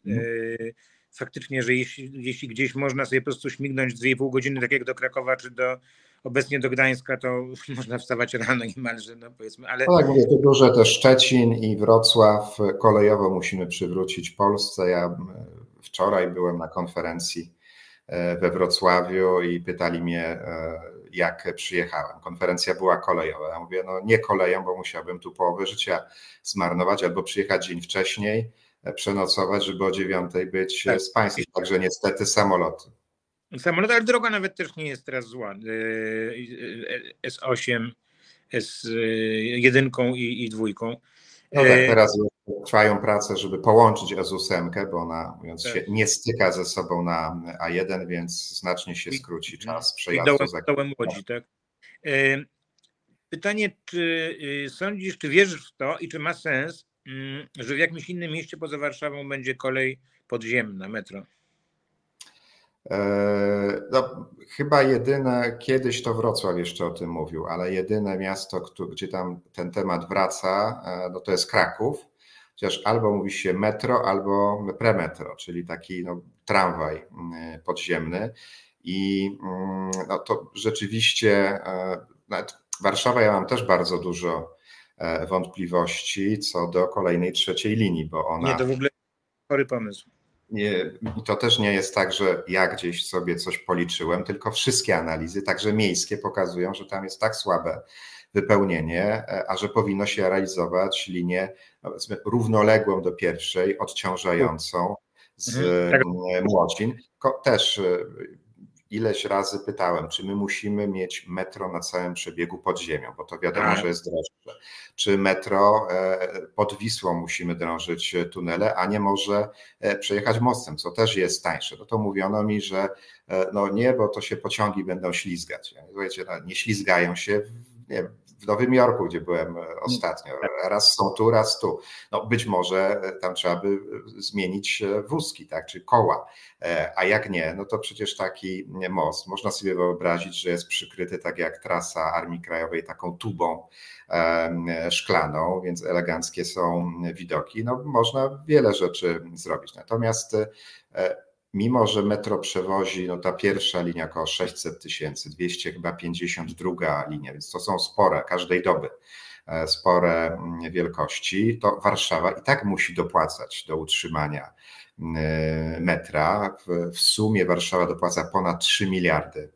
Faktycznie, że jeśli gdzieś można sobie po prostu śmignąć 2,5 godziny, tak jak do Krakowa czy obecnie do Gdańska, to można wstawać rano niemalże, no powiedzmy. Ale... No tak, mówię, to duże też Szczecin i Wrocław kolejowo musimy przywrócić Polsce. Ja wczoraj byłem na konferencji we Wrocławiu i pytali mnie, jak przyjechałem. Konferencja była kolejowa. Ja mówię, no nie koleją, bo musiałbym tu połowę życia zmarnować, albo przyjechać dzień wcześniej, przenocować, żeby o 9:00 być tak z Państwem. Także niestety samoloty. Samolot, ale droga nawet też nie jest teraz zła. S8, S1 i dwójką. No tak, teraz trwają prace, żeby połączyć S8, bo ona, mówiąc tak, się nie styka ze sobą na A1, więc znacznie się skróci czas przejazdu. I dołem Łodzi, tak? Pytanie, czy sądzisz, czy wierzysz w to i czy ma sens, że w jakimś innym mieście poza Warszawą będzie kolej podziemna, metro? No, chyba jedyne, kiedyś to Wrocław jeszcze o tym mówił, ale jedyne miasto, gdzie tam ten temat wraca, no to jest Kraków, chociaż albo mówi się metro, albo premetro, czyli taki no, tramwaj podziemny i no, to rzeczywiście nawet Warszawa, ja mam też bardzo dużo wątpliwości co do kolejnej trzeciej linii, bo ona... Nie, to w ogóle chory pomysł. Nie, to też nie jest tak, że ja gdzieś sobie coś policzyłem, tylko wszystkie analizy, także miejskie, pokazują, że tam jest tak słabe wypełnienie, a że powinno się realizować linię równoległą do pierwszej, odciążającą z Młocin. Też ileś razy pytałem, czy my musimy mieć metro na całym przebiegu pod ziemią, bo to wiadomo, że jest droższe. Czy metro pod Wisłą musimy drążyć tunele, a nie może przejechać mostem, co też jest tańsze. No to mówiono mi, że no nie, bo to się pociągi będą ślizgać. Słuchajcie, no nie ślizgają się w Nowym Jorku, gdzie byłem ostatnio. Raz są tu, raz tu. No być może tam trzeba by zmienić wózki, tak, czy koła. A jak nie, no to przecież taki most, można sobie wyobrazić, że jest przykryty tak jak trasa Armii Krajowej taką tubą szklaną, więc eleganckie są widoki. No można wiele rzeczy zrobić. Natomiast mimo, że metro przewozi, no ta pierwsza linia około 600 000, 200 chyba 52 linia, więc to są spore, każdej doby, spore wielkości, to Warszawa i tak musi dopłacać do utrzymania metra. W sumie Warszawa dopłaca ponad 3 miliardy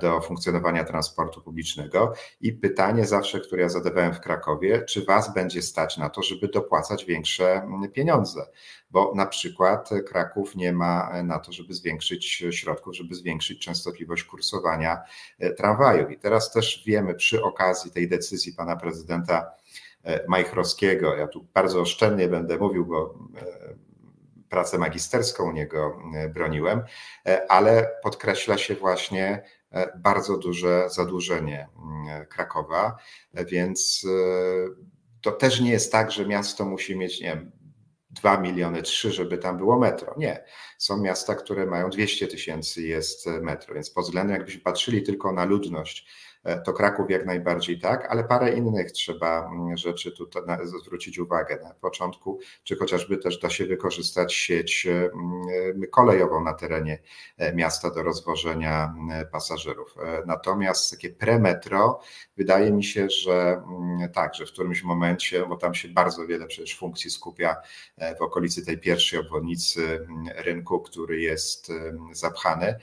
do funkcjonowania transportu publicznego i pytanie zawsze, które ja zadawałem w Krakowie, czy was będzie stać na to, żeby dopłacać większe pieniądze, bo na przykład Kraków nie ma na to, żeby zwiększyć środków, żeby zwiększyć częstotliwość kursowania tramwajów. I teraz też wiemy przy okazji tej decyzji pana prezydenta Majchrowskiego, ja tu bardzo oszczędnie będę mówił, bo pracę magisterską u niego broniłem, ale podkreśla się właśnie bardzo duże zadłużenie Krakowa, więc to też nie jest tak, że miasto musi mieć, nie wiem, 2 miliony, 3, żeby tam było metro. Nie. Są miasta, które mają 200 000 jest metro, więc pod względem, jakbyśmy patrzyli tylko na ludność, to Kraków jak najbardziej tak, ale parę innych trzeba rzeczy tutaj zwrócić uwagę na początku, czy chociażby też da się wykorzystać sieć kolejową na terenie miasta do rozwożenia pasażerów. Natomiast takie premetro, wydaje mi się, że tak, że w którymś momencie, bo tam się bardzo wiele przecież funkcji skupia w okolicy tej pierwszej obwodnicy rynku, który jest zapchany,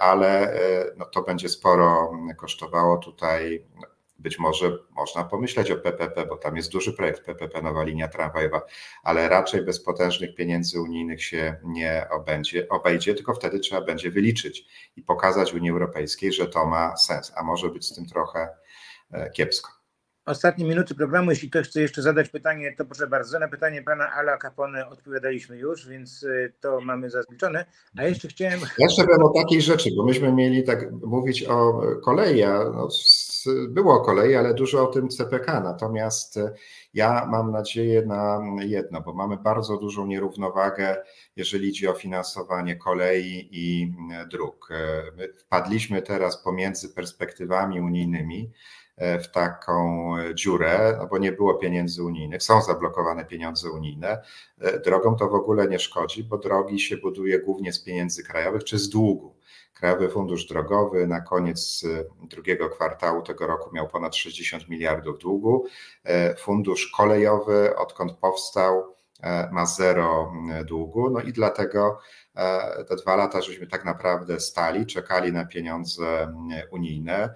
ale no to będzie sporo kosztowało. Tutaj być może można pomyśleć o PPP, bo tam jest duży projekt PPP, nowa linia tramwajowa, ale raczej bez potężnych pieniędzy unijnych się nie obejdzie, tylko wtedy trzeba będzie wyliczyć i pokazać Unii Europejskiej, że to ma sens, a może być z tym trochę kiepsko. Ostatnie minuty programu, jeśli ktoś chce jeszcze zadać pytanie, to proszę bardzo. Na pytanie pana Ala Capone odpowiadaliśmy już, więc to mamy zazwyczone. A jeszcze chciałem... Jeszcze bym o takiej rzeczy, bo myśmy mieli tak mówić o kolei, no, było o kolei, ale dużo o tym CPK, natomiast ja mam nadzieję na jedno, bo mamy bardzo dużą nierównowagę, jeżeli idzie o finansowanie kolei i dróg. My wpadliśmy teraz pomiędzy perspektywami unijnymi w taką dziurę, no bo nie było pieniędzy unijnych, są zablokowane pieniądze unijne. Drogom to w ogóle nie szkodzi, bo drogi się buduje głównie z pieniędzy krajowych czy z długu. Krajowy Fundusz Drogowy na koniec drugiego kwartału tego roku miał ponad 60 miliardów długu. Fundusz Kolejowy, odkąd powstał, ma zero długu, no i dlatego te 2 lata żeśmy tak naprawdę stali, czekali na pieniądze unijne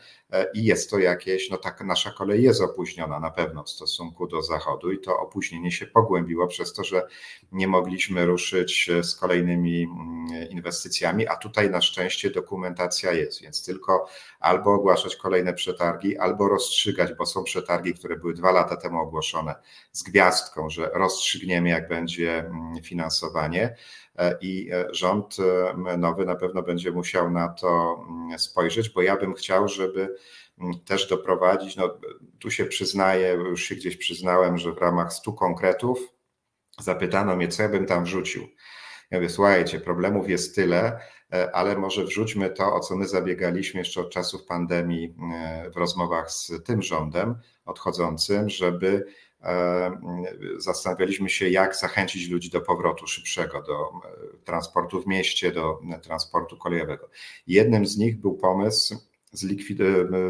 i jest to jakieś, no tak, nasza kolej jest opóźniona na pewno w stosunku do Zachodu i to opóźnienie się pogłębiło przez to, że nie mogliśmy ruszyć z kolejnymi inwestycjami, a tutaj na szczęście dokumentacja jest, więc tylko albo ogłaszać kolejne przetargi, albo rozstrzygać, bo są przetargi, które były 2 lata temu ogłoszone z gwiazdką, że rozstrzygniemy, jak będzie finansowanie. I rząd nowy na pewno będzie musiał na to spojrzeć, bo ja bym chciał, żeby też doprowadzić, no tu się przyznaję, już się gdzieś przyznałem, że w ramach 100 konkretów zapytano mnie, co ja bym tam wrzucił. Ja mówię, słuchajcie, problemów jest tyle, ale może wrzućmy to, o co my zabiegaliśmy jeszcze od czasów pandemii w rozmowach z tym rządem odchodzącym, żeby zastanawialiśmy się, jak zachęcić ludzi do powrotu szybszego, do transportu w mieście, do transportu kolejowego. Jednym z nich był pomysł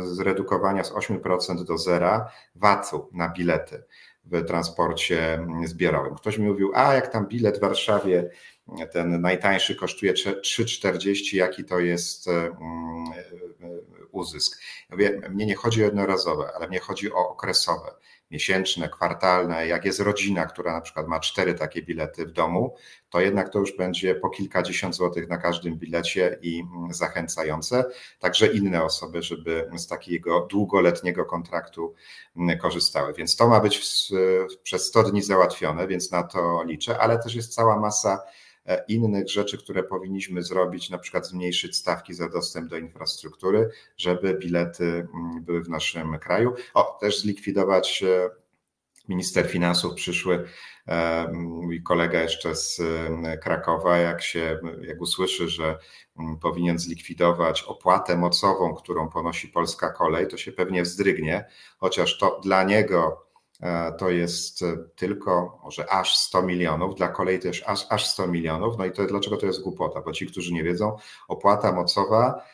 zredukowania z 8% do zera VAT-u na bilety w transporcie zbiorowym. Ktoś mi mówił, a jak tam bilet w Warszawie, ten najtańszy kosztuje 3,40, jaki to jest uzysk. Ja mówię, mnie nie chodzi o jednorazowe, ale mnie chodzi o okresowe, miesięczne, kwartalne. Jak jest rodzina, która na przykład ma 4 takie bilety w domu, to jednak to już będzie po kilkadziesiąt złotych na każdym bilecie i zachęcające także inne osoby, żeby z takiego długoletniego kontraktu korzystały. Więc to ma być przez 100 dni załatwione, więc na to liczę, ale też jest cała masa innych rzeczy, które powinniśmy zrobić, na przykład zmniejszyć stawki za dostęp do infrastruktury, żeby bilety były w naszym kraju. O, też zlikwidować, minister finansów przyszły, mój kolega jeszcze z Krakowa, jak usłyszy, że powinien zlikwidować opłatę mocową, którą ponosi Polska Kolej, to się pewnie wzdrygnie, chociaż to dla niego to jest tylko może aż 100 milionów, dla kolei też aż 100 milionów. No i to dlaczego to jest głupota? Bo ci, którzy nie wiedzą, opłata mocowa,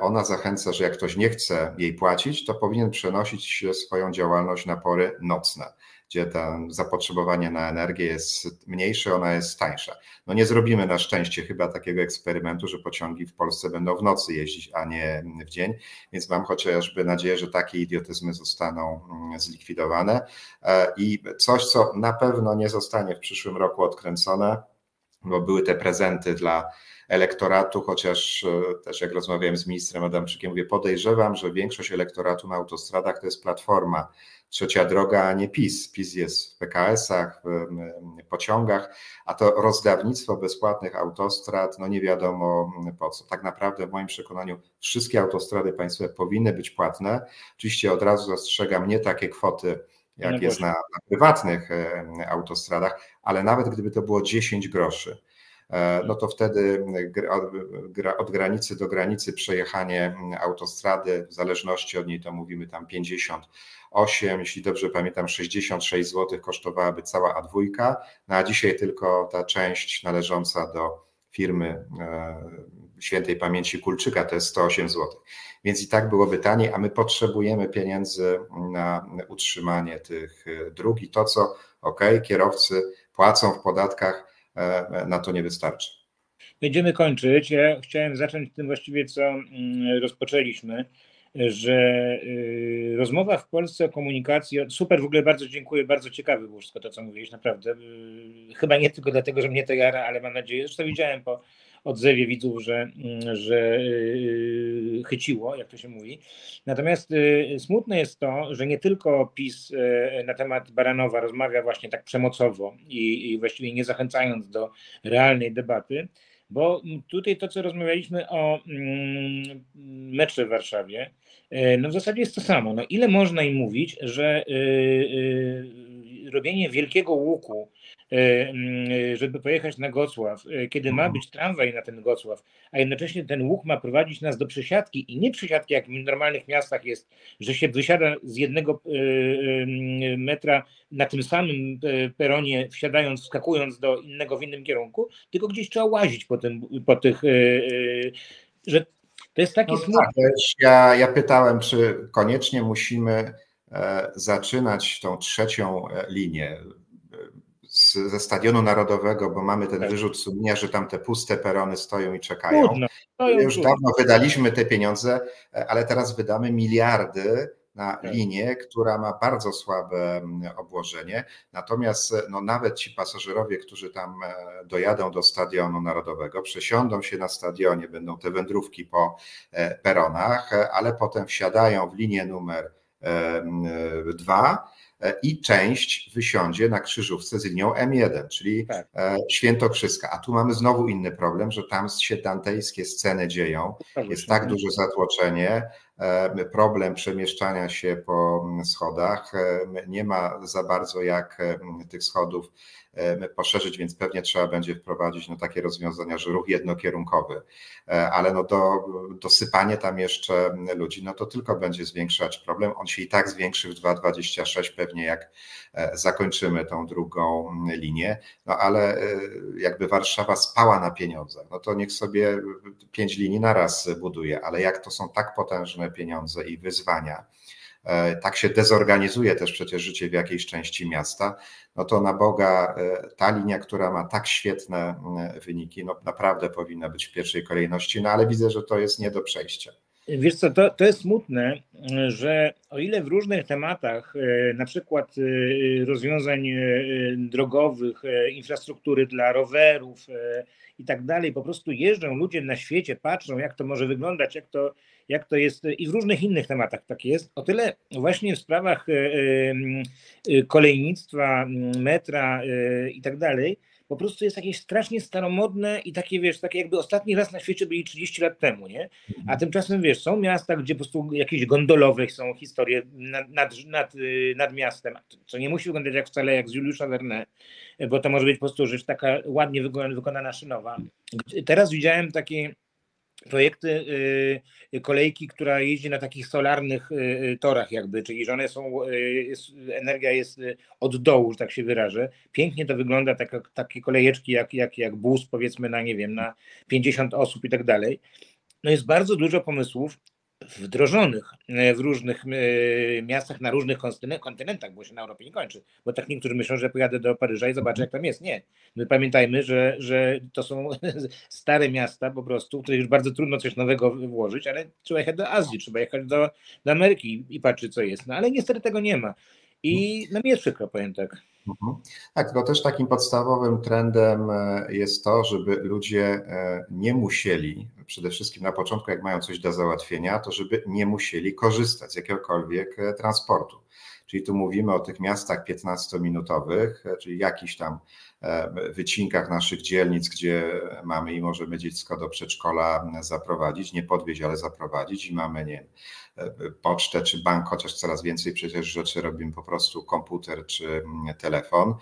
ona zachęca, że jak ktoś nie chce jej płacić, to powinien przenosić swoją działalność na pory nocne, gdzie to zapotrzebowanie na energię jest mniejsze, ona jest tańsza. No nie zrobimy na szczęście chyba takiego eksperymentu, że pociągi w Polsce będą w nocy jeździć, a nie w dzień, więc mam chociażby nadzieję, że takie idiotyzmy zostaną zlikwidowane i coś, co na pewno nie zostanie w przyszłym roku odkręcone, bo były te prezenty dla elektoratu, chociaż też jak rozmawiałem z ministrem Adamczykiem, mówię, podejrzewam, że większość elektoratu na autostradach to jest Platforma, Trzecia Droga, a nie PiS. PiS jest w PKS-ach, w pociągach, a to rozdawnictwo bezpłatnych autostrad, no nie wiadomo po co. Tak naprawdę w moim przekonaniu wszystkie autostrady państwowe powinny być płatne. Oczywiście od razu zastrzegam, nie takie kwoty, jak jest na prywatnych autostradach, ale nawet gdyby to było 10 groszy, no to wtedy od granicy do granicy przejechanie autostrady, w zależności od niej to mówimy tam 58, jeśli dobrze pamiętam 66 zł kosztowałaby cała A2, no a dzisiaj tylko ta część należąca do firmy świętej pamięci Kulczyka to jest 108 zł. Więc i tak byłoby taniej, a my potrzebujemy pieniędzy na utrzymanie tych dróg i to, co kierowcy płacą w podatkach, na to nie wystarczy. Będziemy kończyć. Ja chciałem zacząć tym właściwie, co rozpoczęliśmy, że rozmowa w Polsce o komunikacji, super, w ogóle bardzo dziękuję, bardzo ciekawe było wszystko to, co mówiłeś, naprawdę. Chyba nie tylko dlatego, że mnie to jara, ale mam nadzieję, zresztą widziałem po odzewie widzów, że chyciło, jak to się mówi. Natomiast smutne jest to, że nie tylko PiS na temat Baranowa rozmawia właśnie tak przemocowo i właściwie nie zachęcając do realnej debaty, bo tutaj to, co rozmawialiśmy o metrze w Warszawie, no w zasadzie jest to samo. No ile można im mówić, że robienie wielkiego łuku, żeby pojechać na Gocław, kiedy ma być tramwaj na ten Gocław, a jednocześnie ten łuk ma prowadzić nas do przesiadki i nie przesiadki, jak w normalnych miastach jest, że się wysiada z jednego metra na tym samym peronie, wsiadając, wskakując do innego w innym kierunku, tylko gdzieś trzeba łazić po tych, że to jest taki smutny. Ja pytałem, czy koniecznie musimy zaczynać tą trzecią linię ze Stadionu Narodowego, bo mamy ten wyrzut sumienia, że tam te puste perony stoją i czekają. Już dawno wydaliśmy te pieniądze, ale teraz wydamy miliardy na linię, która ma bardzo słabe obłożenie. Natomiast no, nawet ci pasażerowie, którzy tam dojadą do Stadionu Narodowego, przesiądą się na stadionie, będą te wędrówki po peronach, ale potem wsiadają w linię numer 2 i część wysiądzie na krzyżówce z linią M1, czyli Świętokrzyska. A tu mamy znowu inny problem, że tam się dantejskie sceny dzieją, jest tak duże zatłoczenie, problem przemieszczania się po schodach, nie ma za bardzo jak tych schodów poszerzyć, więc pewnie trzeba będzie wprowadzić takie rozwiązania, że ruch jednokierunkowy, ale dosypanie tam jeszcze ludzi, no to tylko będzie zwiększać problem, on się i tak zwiększy w 2,26 pewnie, jak zakończymy tą drugą linię, no ale jakby Warszawa spała na pieniądzach, no to niech sobie 5 linii naraz buduje, ale jak to są tak potężne różne pieniądze i wyzwania. Tak się dezorganizuje też przecież życie w jakiejś części miasta, no to na Boga ta linia, która ma tak świetne wyniki, no naprawdę powinna być w pierwszej kolejności, no ale widzę, że to jest nie do przejścia. Wiesz co, to jest smutne, że o ile w różnych tematach, na przykład rozwiązań drogowych, infrastruktury dla rowerów i tak dalej, po prostu jeżdżą ludzie na świecie, patrzą, jak to może wyglądać, jak to jest, i w różnych innych tematach tak jest, o tyle właśnie w sprawach kolejnictwa, metra i tak dalej, po prostu jest jakieś strasznie staromodne i takie, wiesz, takie jakby ostatni raz na świecie byli 30 lat temu, nie? A tymczasem, wiesz, są miasta, gdzie po prostu jakieś gondolowe są historie nad miastem, co nie musi wyglądać jak wcale jak z Juliusza Verne, bo to może być po prostu rzecz taka ładnie wykonana szynowa. Teraz widziałem takie projekty kolejki, która jeździ na takich solarnych torach jakby, czyli że one są, energia jest od dołu, że tak się wyrażę. Pięknie to wygląda, takie kolejeczki jak bus, powiedzmy, na nie wiem, na 50 osób i tak dalej. No jest bardzo dużo pomysłów wdrożonych w różnych miastach, na różnych kontynentach, bo się na Europie nie kończy, bo tak niektórzy myślą, że pojadę do Paryża i zobaczę, jak tam jest. Nie. My pamiętajmy, że to są stare miasta po prostu, w których już bardzo trudno coś nowego włożyć, ale trzeba jechać do Azji, trzeba jechać do Ameryki i patrzeć, co jest. No ale niestety tego nie ma. I no mi jest przykro, powiem tak. Tak, no też takim podstawowym trendem jest to, żeby ludzie nie musieli, przede wszystkim na początku, jak mają coś do załatwienia, to żeby nie musieli korzystać z jakiegokolwiek transportu. Czyli tu mówimy o tych miastach 15-minutowych, czyli jakichś tam wycinkach naszych dzielnic, gdzie mamy i możemy dziecko do przedszkola zaprowadzić, nie podwieźć, ale zaprowadzić, i mamy, nie wiem, pocztę czy bank, chociaż coraz więcej przecież rzeczy robimy po prostu komputer czy telefon.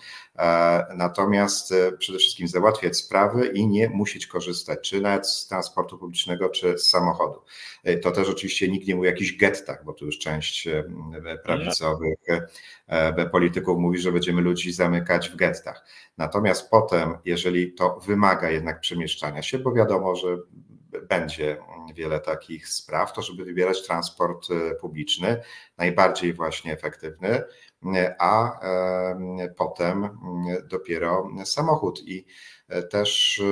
Natomiast przede wszystkim załatwiać sprawy i nie musieć korzystać czy nawet z transportu publicznego, czy z samochodu. To też oczywiście nikt nie mówi o jakichś gettach, bo tu już część prawicowych polityków mówi, że będziemy ludzi zamykać w gettach. Natomiast potem, jeżeli to wymaga jednak przemieszczania się, bo wiadomo, że będzie wiele takich spraw, to żeby wybierać transport publiczny, najbardziej właśnie efektywny, a potem dopiero samochód. I też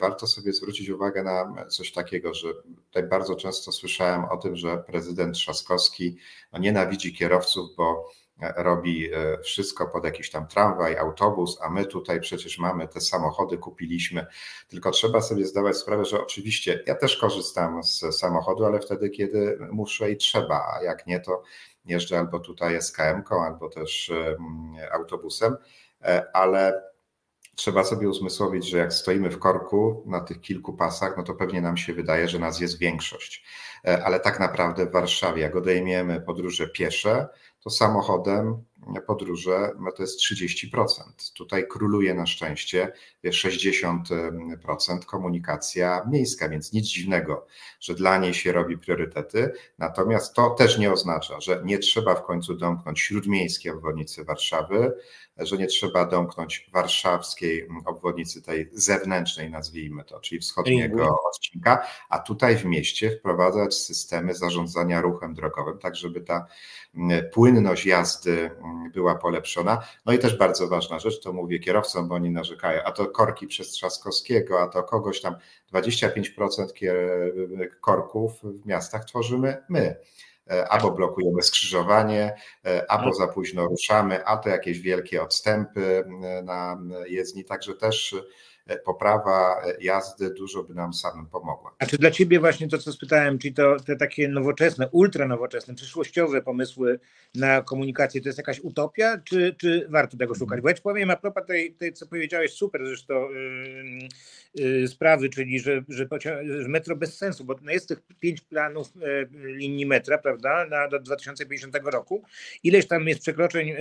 warto sobie zwrócić uwagę na coś takiego, że tutaj bardzo często słyszałem o tym, że prezydent Trzaskowski nienawidzi kierowców, bo robi wszystko pod jakiś tam tramwaj, autobus, a my tutaj przecież mamy te samochody, kupiliśmy. Tylko trzeba sobie zdawać sprawę, że oczywiście ja też korzystam z samochodu, ale wtedy, kiedy muszę i trzeba, a jak nie, to jeżdżę albo tutaj SKM-ką, albo też autobusem, ale trzeba sobie uzmysłowić, że jak stoimy w korku na tych kilku pasach, no to pewnie nam się wydaje, że nas jest większość. Ale tak naprawdę w Warszawie, jak odejmiemy podróże piesze, to samochodem podróże to jest 30%. Tutaj króluje na szczęście 60% komunikacja miejska, więc nic dziwnego, że dla niej się robi priorytety. Natomiast to też nie oznacza, że nie trzeba w końcu domknąć śródmiejskiej obwodnicy Warszawy, że nie trzeba domknąć warszawskiej obwodnicy tej zewnętrznej, nazwijmy to, czyli wschodniego odcinka, a tutaj w mieście wprowadzać systemy zarządzania ruchem drogowym, tak żeby ta płynność jazdy była polepszona. No i też bardzo ważna rzecz, to mówię kierowcom, bo oni narzekają, a to korki przez Trzaskowskiego, a to kogoś tam, 25% korków w miastach tworzymy my. Albo blokujemy skrzyżowanie, albo za późno ruszamy, a to jakieś wielkie odstępy na jezdni, także też poprawa jazdy dużo by nam samym pomogła. A czy dla ciebie właśnie to, co spytałem, czyli te takie nowoczesne, ultranowoczesne, przyszłościowe pomysły na komunikację, to jest jakaś utopia, czy warto tego szukać? Bo ja ci powiem a propos tej co powiedziałeś, super zresztą sprawy, czyli że metro bez sensu, bo jest tych 5 planów linii metra, prawda, do 2050 roku. Ileś tam jest przekroczeń,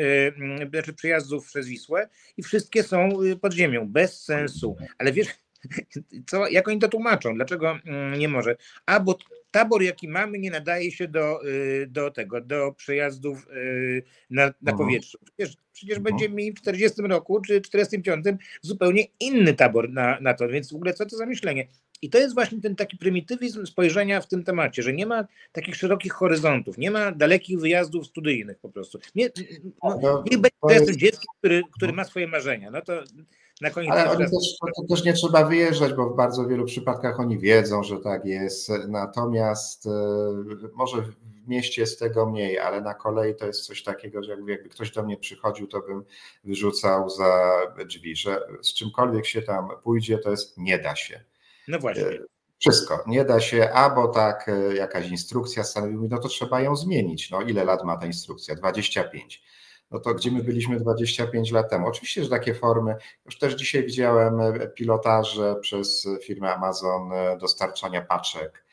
znaczy przejazdów przez Wisłę i wszystkie są pod ziemią, bez sensu. Ale wiesz, co, jak oni to tłumaczą? Dlaczego nie może? A bo tabor, jaki mamy, nie nadaje się do przejazdów na powietrzu. Przecież będziemy mieli w 40 roku czy 45 zupełnie inny tabor na to, więc w ogóle co to za myślenie? I to jest właśnie ten taki prymitywizm spojrzenia w tym temacie, że nie ma takich szerokich horyzontów, nie ma dalekich wyjazdów studyjnych po prostu. Nie, no, niech będzie to jest dziecko, który ma swoje marzenia. No to na koniec. Ale oni też nie trzeba wyjeżdżać, bo w bardzo wielu przypadkach oni wiedzą, że tak jest. Natomiast może w mieście jest tego mniej, ale na kolei to jest coś takiego, że jakby ktoś do mnie przychodził, to bym wyrzucał za drzwi, że z czymkolwiek się tam pójdzie, to jest nie da się. No właśnie. Wszystko. Nie da się, albo tak jakaś instrukcja stanowi, no to trzeba ją zmienić. No ile lat ma ta instrukcja? 25. No to gdzie my byliśmy 25 lat temu? Oczywiście, że takie formy, już też dzisiaj widziałem pilotaże przez firmę Amazon dostarczania paczek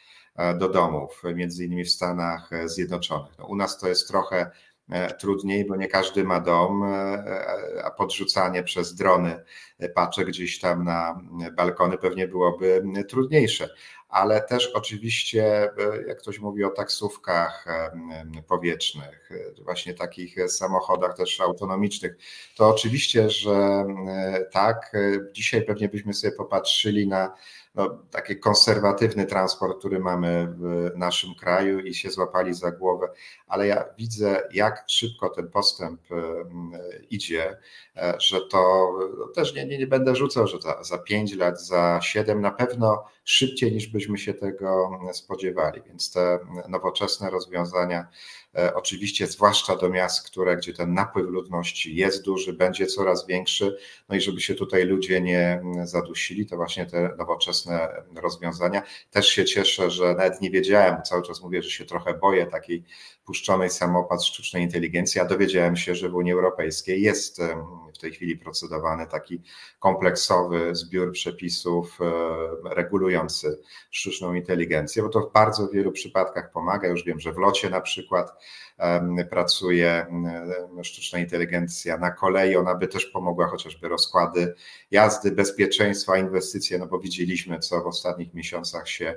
do domów, między innymi w Stanach Zjednoczonych. No, u nas to jest trochę trudniej, bo nie każdy ma dom, a podrzucanie przez drony paczek gdzieś tam na balkony pewnie byłoby trudniejsze. Ale też oczywiście, jak ktoś mówi o taksówkach powietrznych, właśnie takich samochodach też autonomicznych, to oczywiście, że tak, dzisiaj pewnie byśmy sobie popatrzyli na taki konserwatywny transport, który mamy w naszym kraju i się złapali za głowę, ale ja widzę, jak szybko ten postęp idzie, że to też nie będę rzucał, że za 5 lat, za 7 na pewno szybciej niż byśmy się tego spodziewali, więc te nowoczesne rozwiązania oczywiście, zwłaszcza do miast, gdzie ten napływ ludności jest duży, będzie coraz większy, no i żeby się tutaj ludzie nie zadusili, to właśnie te nowoczesne rozwiązania. Też się cieszę, że nawet nie wiedziałem, cały czas mówię, że się trochę boję takiej puszczonej samopas sztucznej inteligencji, a dowiedziałem się, że w Unii Europejskiej jest w tej chwili procedowany taki kompleksowy zbiór przepisów regulujący sztuczną inteligencję, bo to w bardzo wielu przypadkach pomaga. Już wiem, że w locie na przykład pracuje sztuczna inteligencja, na kolei ona by też pomogła, chociażby rozkłady jazdy, bezpieczeństwa, inwestycje, no bo widzieliśmy, co w ostatnich miesiącach się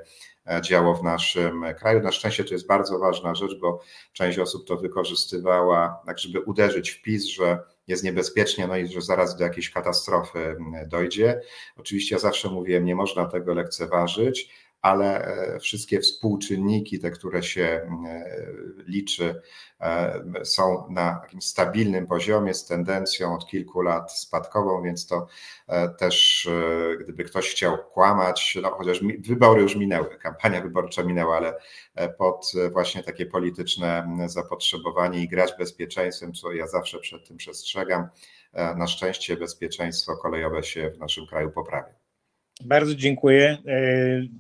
działo w naszym kraju. Na szczęście to jest bardzo ważna rzecz, bo część osób to wykorzystywała tak, żeby uderzyć w PiS, że jest niebezpiecznie, no i że zaraz do jakiejś katastrofy dojdzie. Oczywiście ja zawsze mówiłem, nie można tego lekceważyć, ale wszystkie współczynniki, te, które się liczy, są na takim stabilnym poziomie z tendencją od kilku lat spadkową, więc to też gdyby ktoś chciał kłamać, no chociaż wybory już minęły, kampania wyborcza minęła, ale pod właśnie takie polityczne zapotrzebowanie i grać bezpieczeństwem, co ja zawsze przed tym przestrzegam, na szczęście bezpieczeństwo kolejowe się w naszym kraju poprawia. Bardzo dziękuję.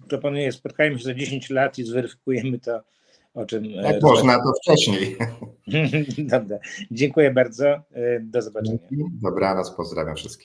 Proponuję, spotkajmy się za 10 lat i zweryfikujemy to, o czym... Jak można, to wcześniej. Dobra. Dziękuję bardzo. Do zobaczenia. Dobranoc, pozdrawiam wszystkich.